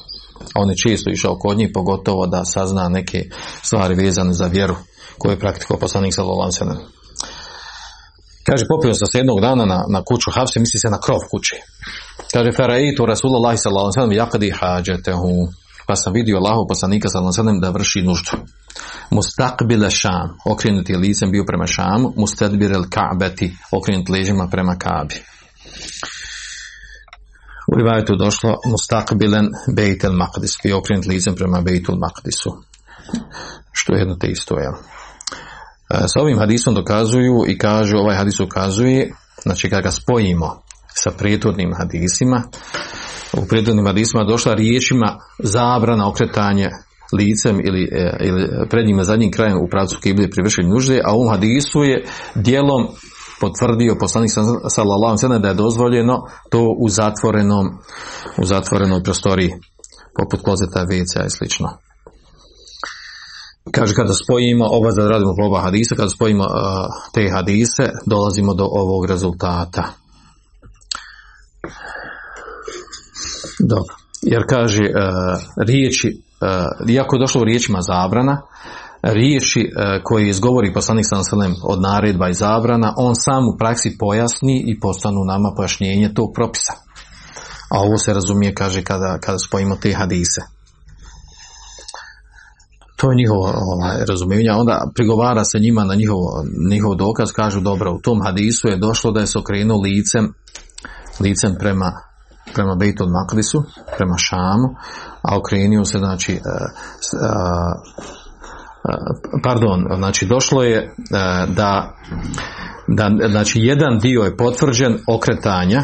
On je često išao kod njih, pogotovo da sazna neke stvari vezane za vjeru koju je praktikovao poslanik sallallahu alejhi ve sellem. Kaže, popio sam se jednog dana na kuću Hafse, misli se na krov kuće. Kaže, faraitu Rasulullahi sallallahu alejhi ve sellem yaqdi hajatehu, pa sam vidio Allahov poslanika sallallahu alejhi ve sellem da vrši nuždu. Mustaqbil al-Sham, okrenut je licem bio prema Šamu, mustadbir al-Ka'bati, okrenut leđima prema Ka'bi. U rivajetu došlo mustaqbilan Bejt al-Maqdis, bio okrenut licem prema Bejtu al-Maqdisu, što je jedno te isto. Sa ovim hadisom dokazuju i kažu, ovaj hadis ukazuje, znači kada ga spojimo sa prethodnim hadisima, u prethodnim hadisima došla riječima zabrana okretanje licem ili prednjim i zadnjim krajem u pravcu kible pri vršenju nužde, a u hadisu je dijelom potvrdio poslanik sallallahu alejhi ve sellem da je dozvoljeno to u zatvorenoj prostoriji poput klozeta, WC-a i slično. Kaže, kada spojimo te hadise, dolazimo do ovog rezultata. Dobro. Jer kaže, riječi, iako je došlo u riječima zabrana, riječi koje izgovori poslanik sallallahu alejhi ve sellem od naredba i zabrana, on sam u praksi pojasni i postanu nama pojašnjenje tog propisa. A ovo se razumije, kaže, kada spojimo te hadise. To je njihovo razumijenje. Onda prigovara se njima na njihov dokaz, kažu, dobro, u tom hadisu je došlo da je se okrenuo licem prema Bejtul Makdisu, prema Šamu, a okrenio se, znači, došlo je da znači jedan dio je potvrđen okretanja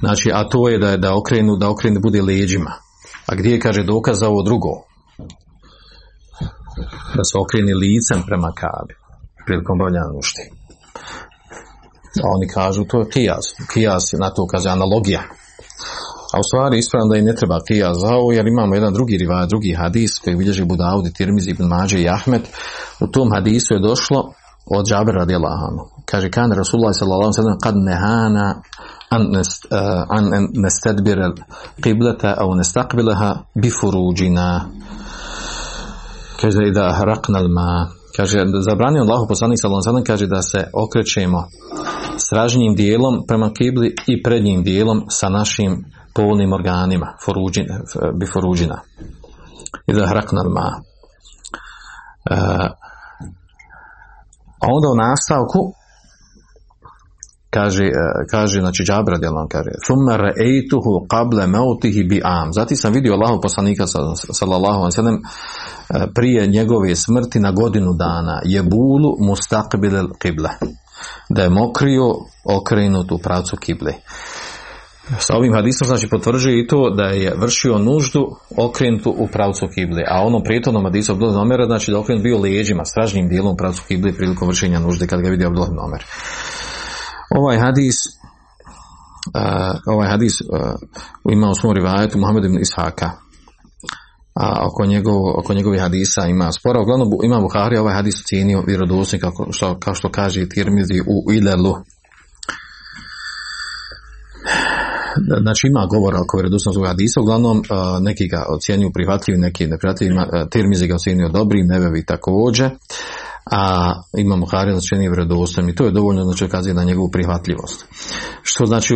Znači, a to je da okrenu, bude leđima. A gdje je, kaže, dokaz za ovo drugo? Da se okreni licem prema Kabi prilikom obavljanja nužde. A oni kažu, to je kijas. Kijas na to kaže analogija. A u stvari ispravno da i ne treba kijas za ovo, jer imamo jedan drugi rivajet, drugi hadis koji bilježi Budaudi, Tirmizi, Ibn Mađe i Ahmed. U tom hadisu je došlo od Džabera radijallahu anhu. Kaže, kan Rasulullah sallallahu alejhi ve sellem kad nehana an nastadbir al-qiblata aw nastaqbilaha bi furujina. Kaže da harqna al-ma. Kaže da zabranio Allahu poslanik sallallahu alejhi ve sellem, kaže da se okrećemo stražnjim dijelom prema kibli i prednjim dijelom sa našim polnim organima, bi furujina. I da harqna al-ma. A onda u nastavku kaže znači Džabra djelom kaže thumma ra'aytuhu qabla mautihi bi'am, zatim sam vidio Allahov poslanika sallallahu alejhi ve sellem prije njegove smrti na godinu dana jebulu mustaqbil al-qibla, da je mokrio okrenut u pravcu kible. Sa ovim hadisom znači potvrđuje i to da je vršio nuždu okrenutu u pravcu kible, a ono prijetodnom hadisu Abdullah Omera znači da okrenut bio leđima, stražnjim dijelom u pravcu kible prilikom vršenja nužde kad ga vidio Abdullah Omer. Ovaj hadis ima u svom rivajetu Muhammed ibn Ishaka, a oko njegovih hadisa ima spora. Uglavnom ima Buhari ovaj hadis cijenio vjerodostojnim kao što kaže Tirmizi u Ilelu. Znači ima govora oko vjerodostojnosti ovog hadisa, uglavnom neki ga ocjenjuju prihvatljivim, neki neprihvatljivim, Tirmizi ga ocjenio dobrim, Nevevi također, a imam Buhari ocjenio vjerodostojnim i to je dovoljno znači kazati na njegovu prihvatljivost. Što znači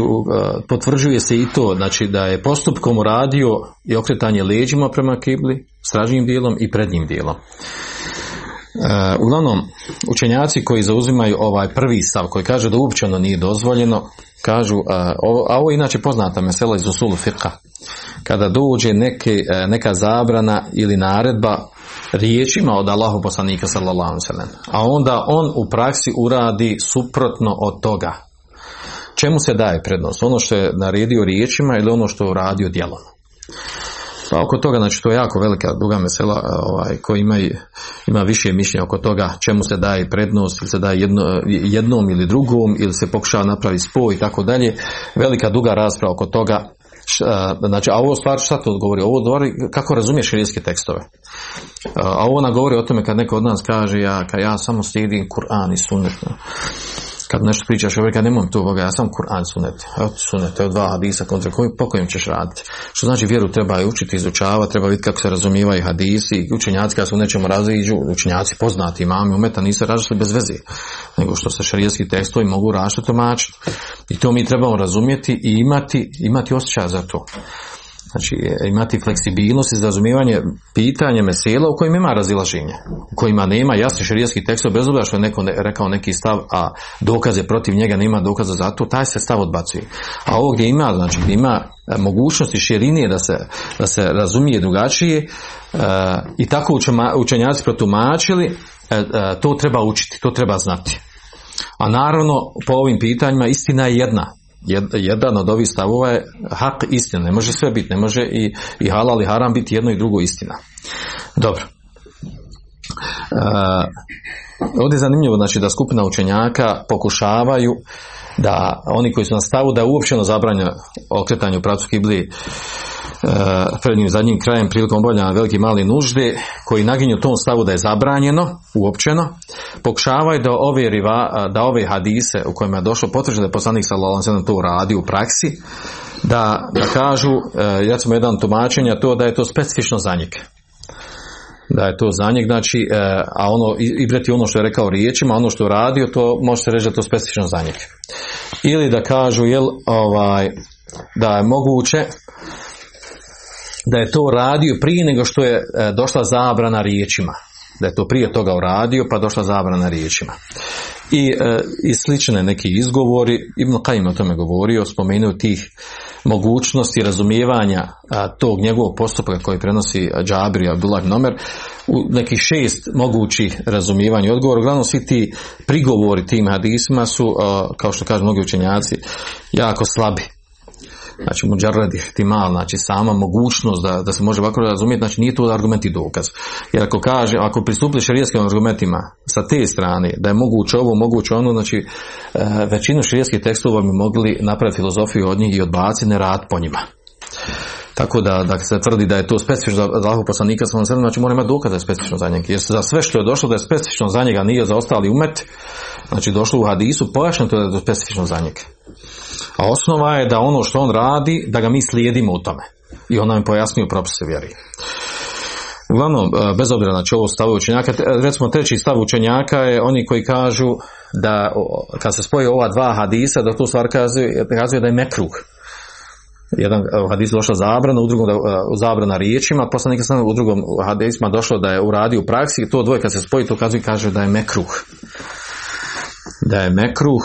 potvrđuje se i to znači da je postupkom uradio i okretanje leđima prema kibli, stražnjim dijelom i prednjim dijelom. Uglavnom učenjaci koji zauzimaju ovaj prvi stav koji kaže da uopće ono nije dozvoljeno kažu, a ovo je inače poznata mesela iz usulu fiqha, kada dođe neka zabrana ili naredba riječima od Allahu poslanika sallallahu alejhi ve sellem, a onda on u praksi uradi suprotno od toga, čemu se daje prednost, ono što je naredio riječima ili ono što je uradio djelom? Pa oko toga, znači to je jako velika duga mesela koji ima više mišljenja oko toga čemu se daje prednost, ili se daje jednom ili drugom, ili se pokušava napraviti spoj i tako dalje. Velika duga rasprava oko toga, znači, a ovo stvar šta to odgovori? Ovo odgovori kako razumiješ širijske tekstove. A ovo ona govori o tome kad neko od nas kaže ja samo slijedim Kur'an i sunnet. Kad nešto pričaš o veka, nemam tu Boga, ja sam Kur'an sunet. Evo sunet, evo dva hadisa kontra kojim, po kojim ćeš raditi. Što znači vjeru treba učiti, izučavati, treba vidjeti kako se razumijevaju hadisi i učenjaci kada se u nečemu raziđu, učenjaci poznati imami umeta nisu razišli bez veze, nego što se šerijski tekstovi mogu različito tumačiti. I to mi trebamo razumjeti i imati osjećaj za to. Znači imati fleksibilnost i razumijevanje pitanja mesela u kojima ima razilaženje, u kojima nema jasni šerijski tekst, bez obzira što je neko rekao neki stav, a dokaze protiv njega nema dokaza za to, taj se stav odbacuje. A ovo gdje ima, znači gdje ima mogućnosti širinije da se razumije drugačije i tako učenjaci protumačili, to treba učiti, to treba znati. A naravno po ovim pitanjima istina je jedna. Jedan od ovih stavova je hak istina, ne može sve biti, ne može i halal i haram biti jedno i drugo istina. Dobro. Ovdje je zanimljivo znači da skupina učenjaka pokušavaju da oni koji su na stavu da uopće zabranje okretanje u pravcu kibli prednjim i zadnjim krajem prilikom obavljanja velike i male nužde, koji naginju tom stavu da je zabranjeno uopćeno, pokušavaju da ove hadise u kojima je došlo potvrđeno da je poslanik sallallahu alejhi ve sellem to radi u praksi, da kažu, ja sam jedan tumačenja to da je to specifično za njih. Da je to za njeg, znači, a ono, ibrati ono što je rekao riječima, ono što je radio, to može se reći da je to specifično za njeg. Ili da kažu, da je moguće da je to radio prije nego što je došla zabrana riječima. Da je to prije toga uradio, pa došla zabrana riječima. I slične neki izgovori, Ibn Qayyim o tome govorio, spomenuo tih mogućnosti razumijevanja tog njegovog postupka koji prenosi Džabir i Abdullah Nomer, u nekih 6 mogućih razumijevanja i odgovora. Uglavnom svi ti prigovori tim hadisma su, kao što kažu mnogi učenjaci, jako slabi. znači muđarad ihtimal, znači sama mogućnost da se može ovako razumjeti, znači nije to da argument i dokaz. Jer ako kaže, ako pristupi šerijskim argumentima sa te strane, da je moguće ovo, moguće ono, znači većinu šerijskih tekstova bi mogli napraviti filozofiju od njih i odbaciti, ne rad po njima. Tako da se tvrdi da je to specifično za Allahov poslanika, znači mora imati dokaz da je specifično za njega. Jer za sve što je došlo da je specifično za njega, nije za ostali umet, znači došlo u hadisu, pojašnjeno da je to specifično za njega. A osnova je da ono što on radi, da ga mi slijedimo u tome. I on nam je pojasnio propise vjeri. Uglavnom, bez obzira na ovo stavu učenjaka, recimo treći stav učenjaka je oni koji kažu da kad se spoje ova dva hadisa, da tu stvar kazuje da je mekruh. Jedan hadis došla zabrana, u drugom zabrana riječima, poslanik sam u drugom hadisma došlo da je uradio u praksi, to dvoje kad se spoji, to kazuje, kaže da je mekruh. Da je mekruh,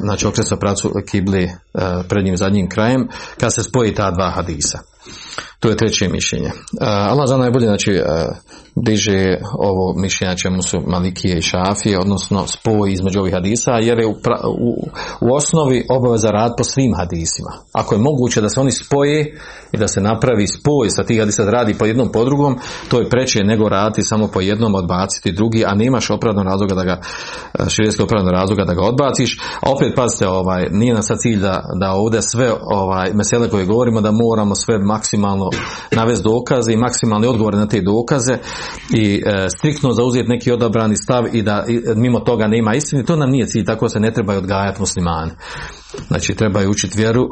znači okret sa pracu kibli prednjim zadnjim krajem, kad se spoji ta dva hadisa. To je treće mišljenje. Allah za najbolje, znači, bliže ovo mišljenja čemu su Malikije i Šafije, odnosno spoj između ovih hadisa, jer je u osnovi obaveza rad po svim hadisima. Ako je moguće da se oni spoje i da se napravi spoj sa tih hadisa, radi po jednom po drugom, to je preče nego raditi samo po jednom, odbaciti drugi, a nemaš opravdanog razloga da ga, širijski opravdanog razloga da ga odbaciš. A opet, pazite, nije nam sad cilj da ovdje sve mesele koje govorimo, da moramo sve maksimalno navesti dokaze i maksimalni odgovor na te dokaze i striktno zauzeti neki odabrani stav i da mimo toga nema istine, to nam nije cilj, tako se ne trebaju odgajati muslimani. Znači trebaju učiti vjeru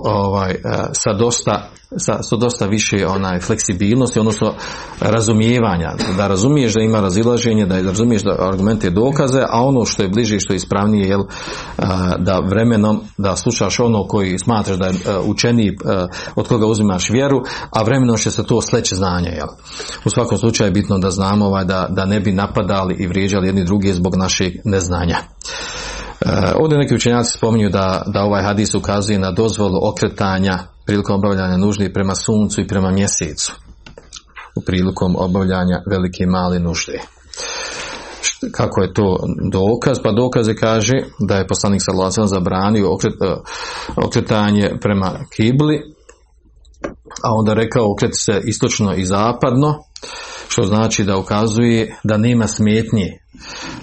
sa dosta više fleksibilnosti, odnosno razumijevanja, da razumiješ da ima razilaženje, da razumiješ da argumente i dokaze, a ono što je bliže i što je ispravnije je da vremenom da slušaš ono koji smatraš da je učeniji, od koga uzimaš vjeru, a vremenom će se to sleći znanje. Jel? U svakom slučaju je bitno da znamo da ne bi napadali i vrijeđali jedni drugi zbog našeg neznanja. Ovdje neki učenjaci spominju da ovaj hadis ukazuje na dozvolu okretanja prilikom obavljanja nuždi prema suncu i prema mjesecu, prilikom obavljanja velike i male nužde. Kako je to dokaz? Pa dokaze kaže da je poslanik sallallahu alejhi ve sellem zabranio okretanje prema kibli, a onda rekao okreti se istočno i zapadno, što znači da ukazuje da nema smetnje.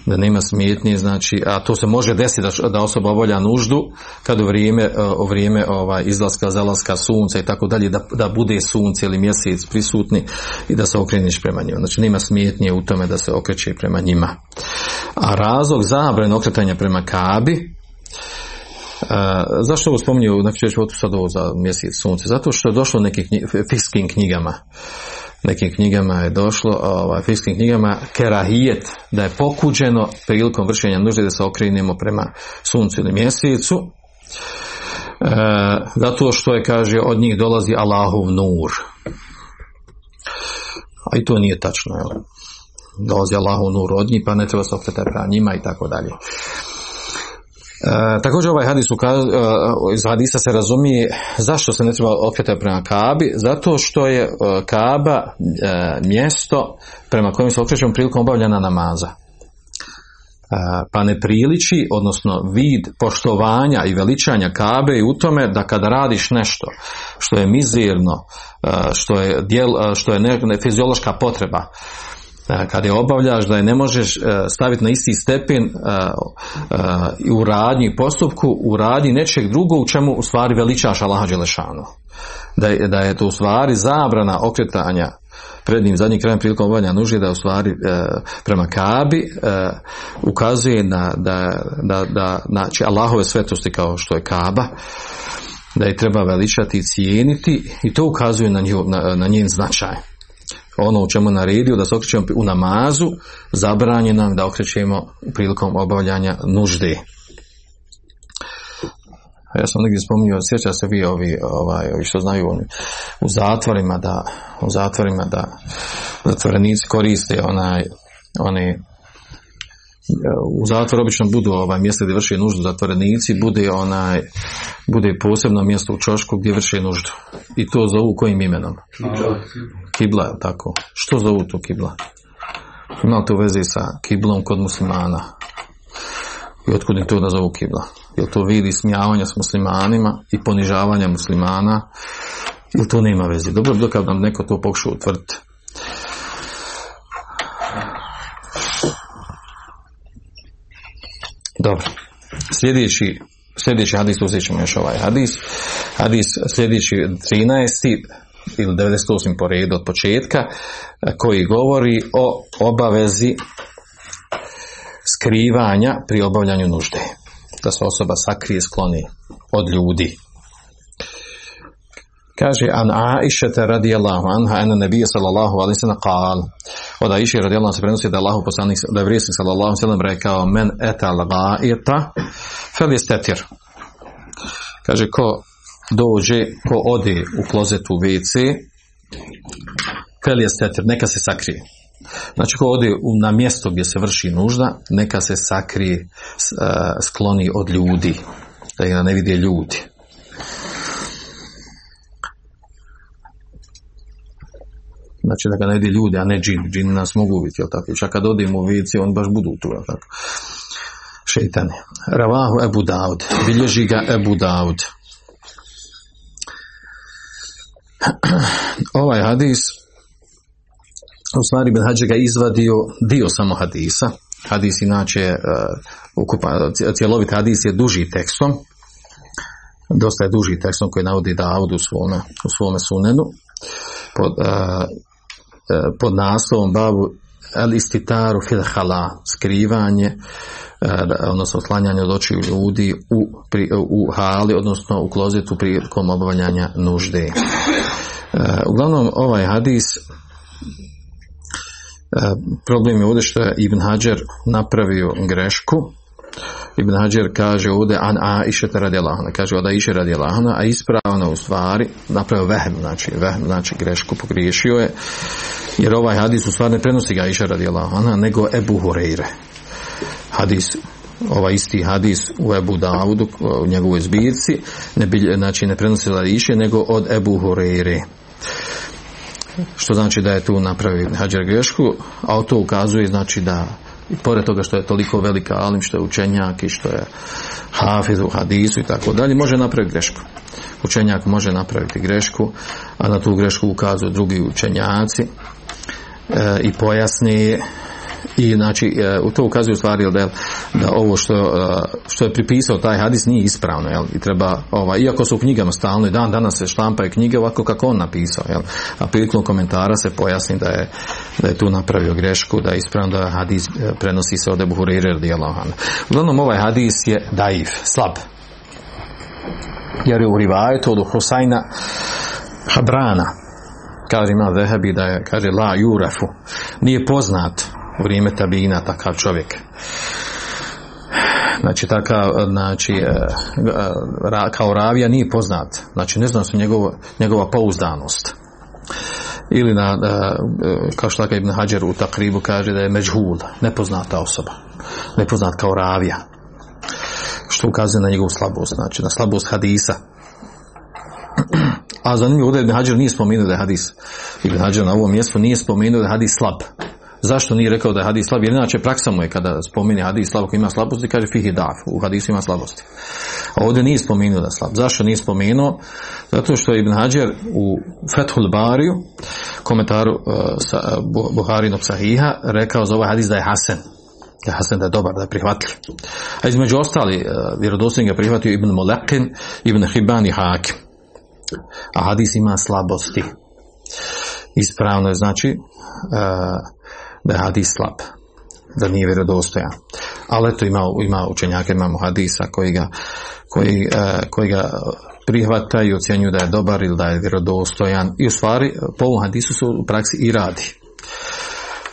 Da nema smetnje, znači, a to se može desiti da osoba obavlja nuždu kad u vrijeme izlaska, zalaska sunca i tako dalje, da bude sunce ili mjesec prisutni i da se okreniš prema njima. Znači nema smetnje u tome da se okreće prema njima. A razlog zabrane okretanja prema Kabi, zašto ovo spominju, znači ću otići sad ovo za mjesec sunce, zato što je došlo nekim fikskim knjigama. Nekim knjigama je došlo, fikskim knjigama, kerahijet, da je pokuđeno prilikom vršenja nužde da se okrenemo prema suncu ili mjesecu, zato što je, kaže, od njih dolazi Allahov nur. A i to nije tačno, jel? Dolazi Allahov nur od njih, pa ne treba se okretati prema njima i tako dalje. Također ovaj hadis iz hadisa se razumije zašto se ne treba okretati prema Kabi, zato što je Kaba mjesto prema kojem se okrećemo prilikom obavljanja namaza, pa ne priliči, odnosno vid poštovanja i veličanja Kabe je u tome da kada radiš nešto što je mizirno, što je fiziološka potreba, kad je obavljaš, da je ne možeš staviti na isti stepen u radnji, postupku u radnji nečeg drugog u čemu u stvari veličaš Allaha Đelešanu. Da je to u stvari zabrana okretanja prednjim zadnjim krajem prilikom obavljanja nužde, da u stvari prema Kabi ukazuje znači Allahove svetosti kao što je Kaba, da je treba veličati i cijeniti, i to ukazuje na njen značaj. Ono u čemu naredio da se okrećemo u namazu, zabranjeno nam da okrećemo prilikom obavljanja nužde. Ja sam negdje spominjao, sjeća se vi ovi što znaju u zatvorima, da zatvorenici koriste one u zatvoru obično budu mjesto gdje vrše nuždu zatvorenici, bude posebno mjesto u čošku gdje vrše nuždu. I to zovu kojim imenom? Kibla, tako. Što zovu to kibla? Ima li to veze sa kiblom kod muslimana? I otkud im to da zovu kibla? je to vid ismijavanja s muslimanima i ponižavanja muslimana, jer to nema veze. Dobro, dok nam neko to pokuša utvrditi. Dobro. Sljedeći hadis, uzet ćemo još ovaj hadis. Hadis sljedeći 13. ili 98. po redu od početka, koji govori o obavezi skrivanja pri obavljanju nužde. Da se osoba sakrije, skloni od ljudi. Kaže, an Aishata radijallahu anha ena nebija sallallahu alaihi sallam qal. Od Aiši radijallahu se prenosi da Allahu poslanik, da je vrijesnik sallallahu sallam rekao, men etal ga'ita fel jestetir. Kaže, ko ode u klozetu u WC, fel jestetir, neka se sakrije. Znači, ko ode na mjesto gdje se vrši nužda, neka se sakrije, skloni od ljudi, da ih ne vide ljudi. Znači, da ga ne vidi ljudi, a ne džin. Džin nas mogu vidjeti, jel tako? Čak kad odemo u vici, on baš budu tu, jel tako? Šeitane. Ravahu Ebu Daud. Bilježi ga Ebu Daud. Ovaj hadis, u stvari, Ibn Hadža ga izvadio dio samo hadisa. Hadis, inače, cjelovit hadis je duži tekstom. Dosta je duži tekstom koji navodi Daud u svome sunenu. Pod naslovom babu el istitaru fil hala, skrivanje, odnosno otklanjanje od očiju ljudi u hali, odnosno u klozetu prilikom obavljanja nužde. Uglavnom, ovaj hadis, problem je ovdje što je Ibn Hajar napravio grešku. Ibn Hajar kaže ovdje an Aishata radijallahu anha, kaže od Aiše radijallahu anha, a ispravno u stvari napravio vehm, znači grešku, pogriješio je, jer ovaj hadis u stvari ne prenosi ga Aiše radijallahu anha, nego Ebu Hureyre. Hadis, ovaj isti hadis u Ebu Davudu, u njegovoj zbirci, ne prenosi ga Aiše, nego od Ebu Hureyre. Što znači da je tu napravio Ibn Hajar grešku, a to ukazuje znači da i pored toga što je toliko velika alim, što je učenjak i što je hafiz u hadisu i tako dalje, može napraviti grešku. Učenjak može napraviti grešku, a na tu grešku ukazuju drugi učenjaci i pojasni, i znači to ukazuje u stvari da ovo što je pripisao taj hadis nije ispravno, jel? I treba, iako su u knjigama stalno i dan danas se štampaju knjige ovako kako on napisao, jel? A prilikom komentara se pojasni da je tu napravio grešku, da je ispravno da hadis prenosi se od Ebu Hureyre radijallahu anhu. Uglavnom, ovaj hadis je daif, slab, jer je u rivajetu od Husajna Habrana, kaže ima Vehebi da je, kaže la jurafu, nije poznat u vrijeme tabina takav čovjek. Znači, kao ravija nije poznat. Znači, ne zna se njegova pouzdanost. Ili, kao što Ibn Hajar u Takribu kaže da je međhul, nepoznata osoba. Nepoznat kao ravija. Što ukazuje na njegovu slabost, znači na slabost hadisa. A zanimljivo da Ibn Hajar nije spomenuo da je hadis. Ibn Hajar na ovom mjestu nije spomenuo da je hadis slab. Zašto nije rekao da je hadis slab? Jer inače praksa mu je kada spomeni hadis slab, koji ima slabosti, kaže fihi daf, u hadisu ima slabosti. A ovdje nije spomenuo da je slab. Zašto nije spomenuo? Zato što je Ibn Hajar u Fethul Bariju, komentaru Buharinog sahiha, rekao za ovaj hadis da je hasen. Da je hasen, da je dobar, da je prihvatljiv. A između ostali, vjerodostojnim ga prihvatio Ibn Muleqin, Ibn Hibani, Hakim. A hadis ima slabosti. Ispravno je, znači, da je hadis slab, da nije vjerodostojan. Ali eto, ima učenjaka, imamo hadisa koji ga prihvataju i ocjenjuju da je dobar ili da je vjerodostojan. I u stvari, po ovom hadisu se u praksi i radi.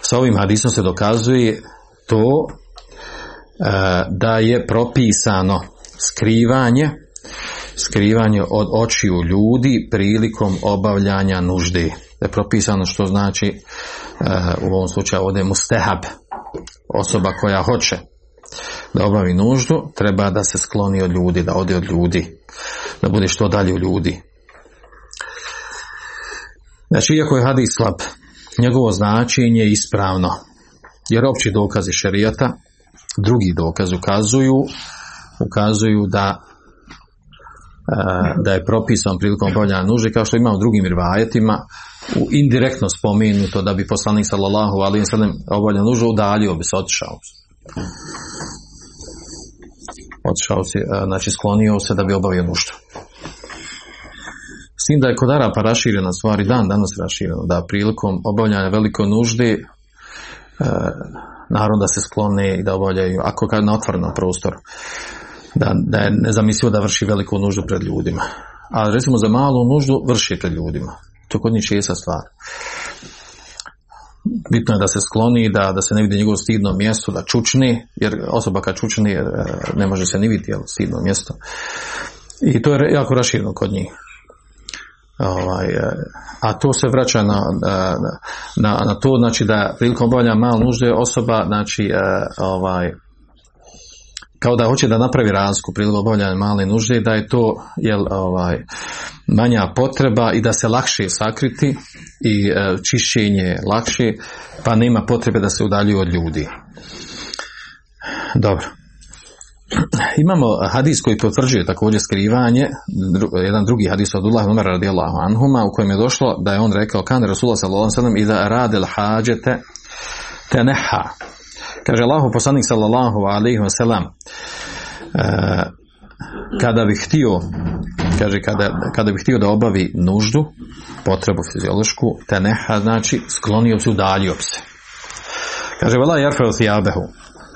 Sa ovim hadisom se dokazuje to da je propisano skrivanje od očiju ljudi prilikom obavljanja nužde. Da je propisano, što znači u ovom slučaju ovdje je mustehab, osoba koja hoće da obavi nuždu, treba da se skloni od ljudi, da ode od ljudi, da bude što dalje od ljudi. Znači, iako je hadis slab, njegovo značenje je ispravno, jer opći dokazi šerijata, drugi dokazi ukazuju ukazuju da je propisan prilikom obavljanja nužde, kao što imamo u drugim rivajetima u indirektno spomenuto da bi poslanik sallallahu alejhi ve sellem obavljao nuždu, udalio bi se, otišao se, znači sklonio se da bi obavio nuždu. S tim da je kod Arapa raširena stvar i dan danas raširena, da prilikom obavljanja velike nužde naravno da se sklone i da obavljaju, ako kad na otvorenom prostoru, da je nezamislivo da vrši veliku nuždu pred ljudima. A recimo za malu nuždu vrši pred ljudima. To kod njih je česta stvar. Bitno je da se skloni, da se ne vidi njegovo stidno mjesto, da čučni, jer osoba kad čučni ne može se ni vidjeti, jel, stidno mjesto. I to je jako rašireno kod njih. A to se vraća na to, znači da prilikom obavljanja male nužde osoba, znači kao da hoće da napravi razliku prilikom obavljanja male nužde, da je to manja potreba i da se lakše sakriti i čišćenje lakše, pa nema potrebe da se udaljuju od ljudi. Dobro. Imamo hadis koji potvrđuje također skrivanje, jedan drugi hadis od Abdullah Umar radijallahu anhuma, u kojem je došlo da je on rekao: kan Rasulullah sallallahu alejhi ve sellem iza arada al-hajata tanaha. Kaže, Allahov poslanik sallallahu alejhi ve sellem kada bi htio, kaže, kada bi htio da obavi nuždu, potrebu fiziološku, tanaha, znači sklonio se, udalio se. Kaže, wala yarfa'u thiyabahu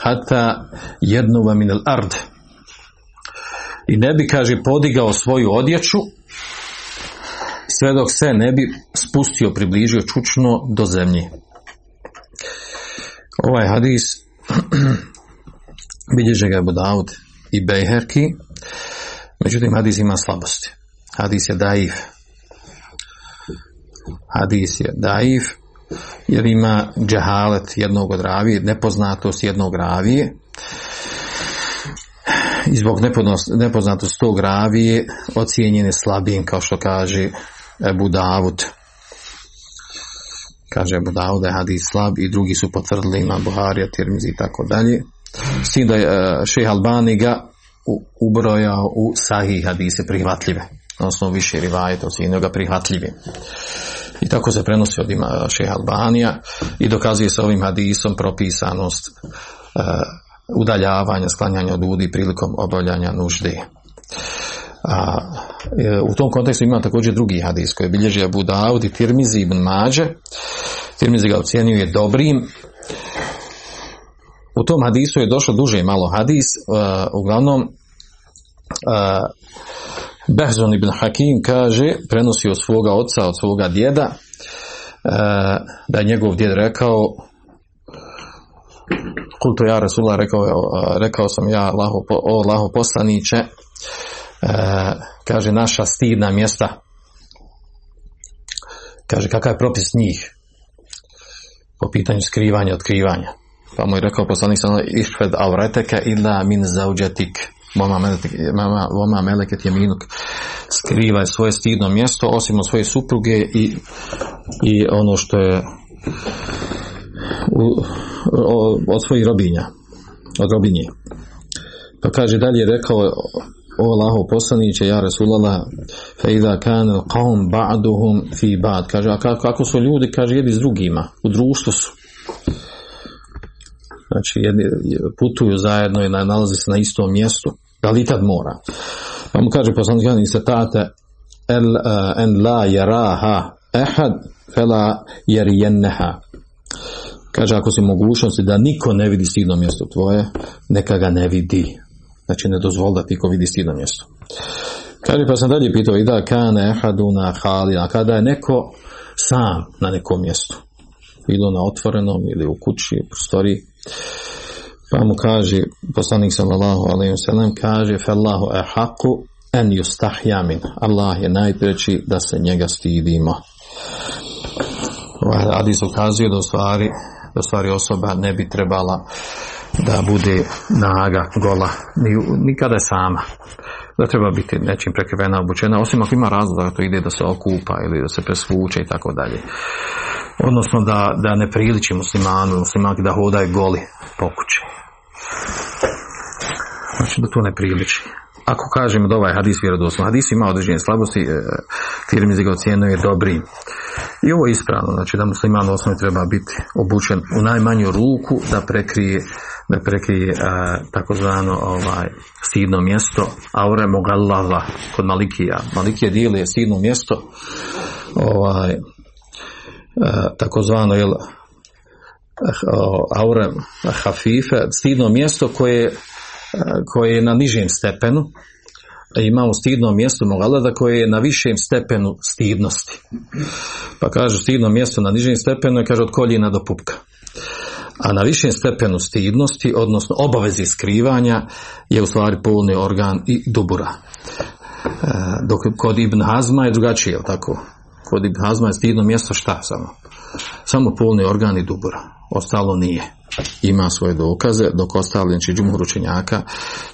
hata jednuva min al-ard, i ne bi, kaže, podigao svoju odjeću sve dok se ne bi spustio, približio čučno do zemlji. Ovaj hadis bilježe ga Ebu Davud i Bejherki, međutim hadis ima slabosti. Hadis je daif jer ima džahalet jednog od ravije, nepoznatost jednog ravije, i zbog nepoznatost tog ravije ocijenjen je slabijim, kao što kaže Ebu Davud. Kaže Ebu Davud da je hadis slab i drugi su potvrdili, ima Buharija, Tirmizi i tako dalje, s tim da je Šejh Albani ga ubrojao u sahih hadise prihvatljive, odnosno više rivajeta ocijenio ga prihvatljivim. I tako se prenosi od ima Šejha Albanija i dokazuje se ovim hadisom propisanost udaljavanja, sklanjanja od ljudi prilikom obavljanja nužde. U tom kontekstu ima također drugi hadis koji bilježi Abu Daud i Tirmizi ibn Mađe. Tirmizi ga ocjenjuje dobrim. U tom hadisu je došlo duže malo hadis, uglavnom Behzon ibn Hakim kaže, prenosi od svoga oca, od svoga djeda, da je njegov djed rekao: kultu ja Rasulullah, rekao sam ja Allahov poslaniče, kaže, naša stidna mjesta, kaže, kakav je propis njih po pitanju skrivanja, otkrivanja? Pa mu je rekao poslanik sallallahu alejhi ve sellem: ihfad avreteke illa min zauđetik vama meleket jeminuk, skrivaj svoje stidno mjesto osim od svoje supruge i ono što je od svojih robinja, od robinje. Pa kaže dalje, rekao: o Allahov poslaniće, ja Rasulullah, fe idha kanu qaum ba'duhum fi ba'd, kaže, a kako su ljudi, kaže, jedni s drugima, u društvu su, znači jedni putuju zajedno i nalaze se na istom mjestu, da li tad mora? Pa mu kaže poslanik: en la jaraha ehad fela jerijenneha, kaže, ako si mogućnosti da niko ne vidi stidno mjesto tvoje, neka ga ne vidi, znači ne dozvoli da niko vidi stidno mjesto. Kaže, pa sam dalje pitao: i da kane ehaduna halina, kada je neko sam na nekom mjestu, bilo na otvorenom ili u kući, u prostoriji. Pa mu kaže poslanik sallallahu alejhi ve sellem, kaže: "Fallahu ahaqu an yustahya min." Allah je najpreći da se njega stidimo. Ovaj hadis ukazuje da u stvari osoba ne bi trebala da bude naga, gola, nikada je sama. Da treba biti nečim prekrivena, obučena, osim ako ima razloga da to ide, da se okupa ili da se presvuče i tako dalje. Odnosno da ne priliči muslimanu, muslimanki da hodaju goli po kući. Znači da to ne priliči. Ako kažemo da ovaj hadis vjerodostojan, hadis ima određene slabosti, Tirmizi ga ocjenjuje dobrim. I ovo je ispravno, znači da musliman u osnovi treba biti obučen u najmanju ruku da prekrije takozvano stidno mjesto, aure mogallala kod Malikija. Malikije dijeli je stidno mjesto takozvano aure hafife, stidno mjesto koje je na nižem stepenu, imamo stidno mjesto Mogalada koje je na višem stepenu stidnosti. Pa kaže stidno mjesto na nižem stepenu je kaže od koljena do pupka. A na višem stepenu stidnosti, odnosno obavezi skrivanja, je u stvari polni organ i dubura. Dok kod Ibn Hazma je drugačije, tako? Kod Ibn Hazma je stidno mjesto šta samo? Samo polni organ i dubura. Ostalo nije. Ima svoje dokaze, dok ostavljen će džumhur učenjaka,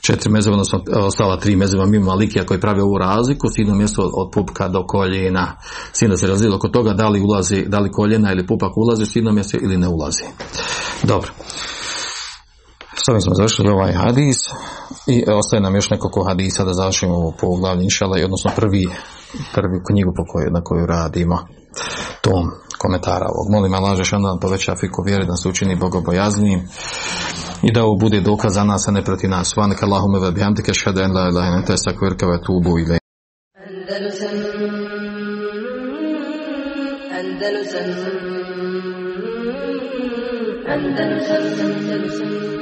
4 mezeva, odnosno ostala 3 mezeva mimo Malikija koji prave ovu razliku, stidno mjesto od pupka do koljena. Stidno se razlilo oko toga da li ulazi, da li koljena ili pupak ulazi stidno mjesto ili ne ulazi. Dobro. S ovim smo završili ovaj hadis i ostaje nam još nekoliko hadisa da završimo ovo poglavlje inšala, odnosno prvi knjigu na koju radimo tom komentara ovog. Molim Allah Žešana da poveća fiku vjeri, da se učini bogobojaznijim i da ovo bude dokaz za nas, a ne protiv nas. Subhanak Allahume ve bihamdike, ashhadu an la ilaha illa ente, astaghfiruke ve atubu ilaik. Andalusam.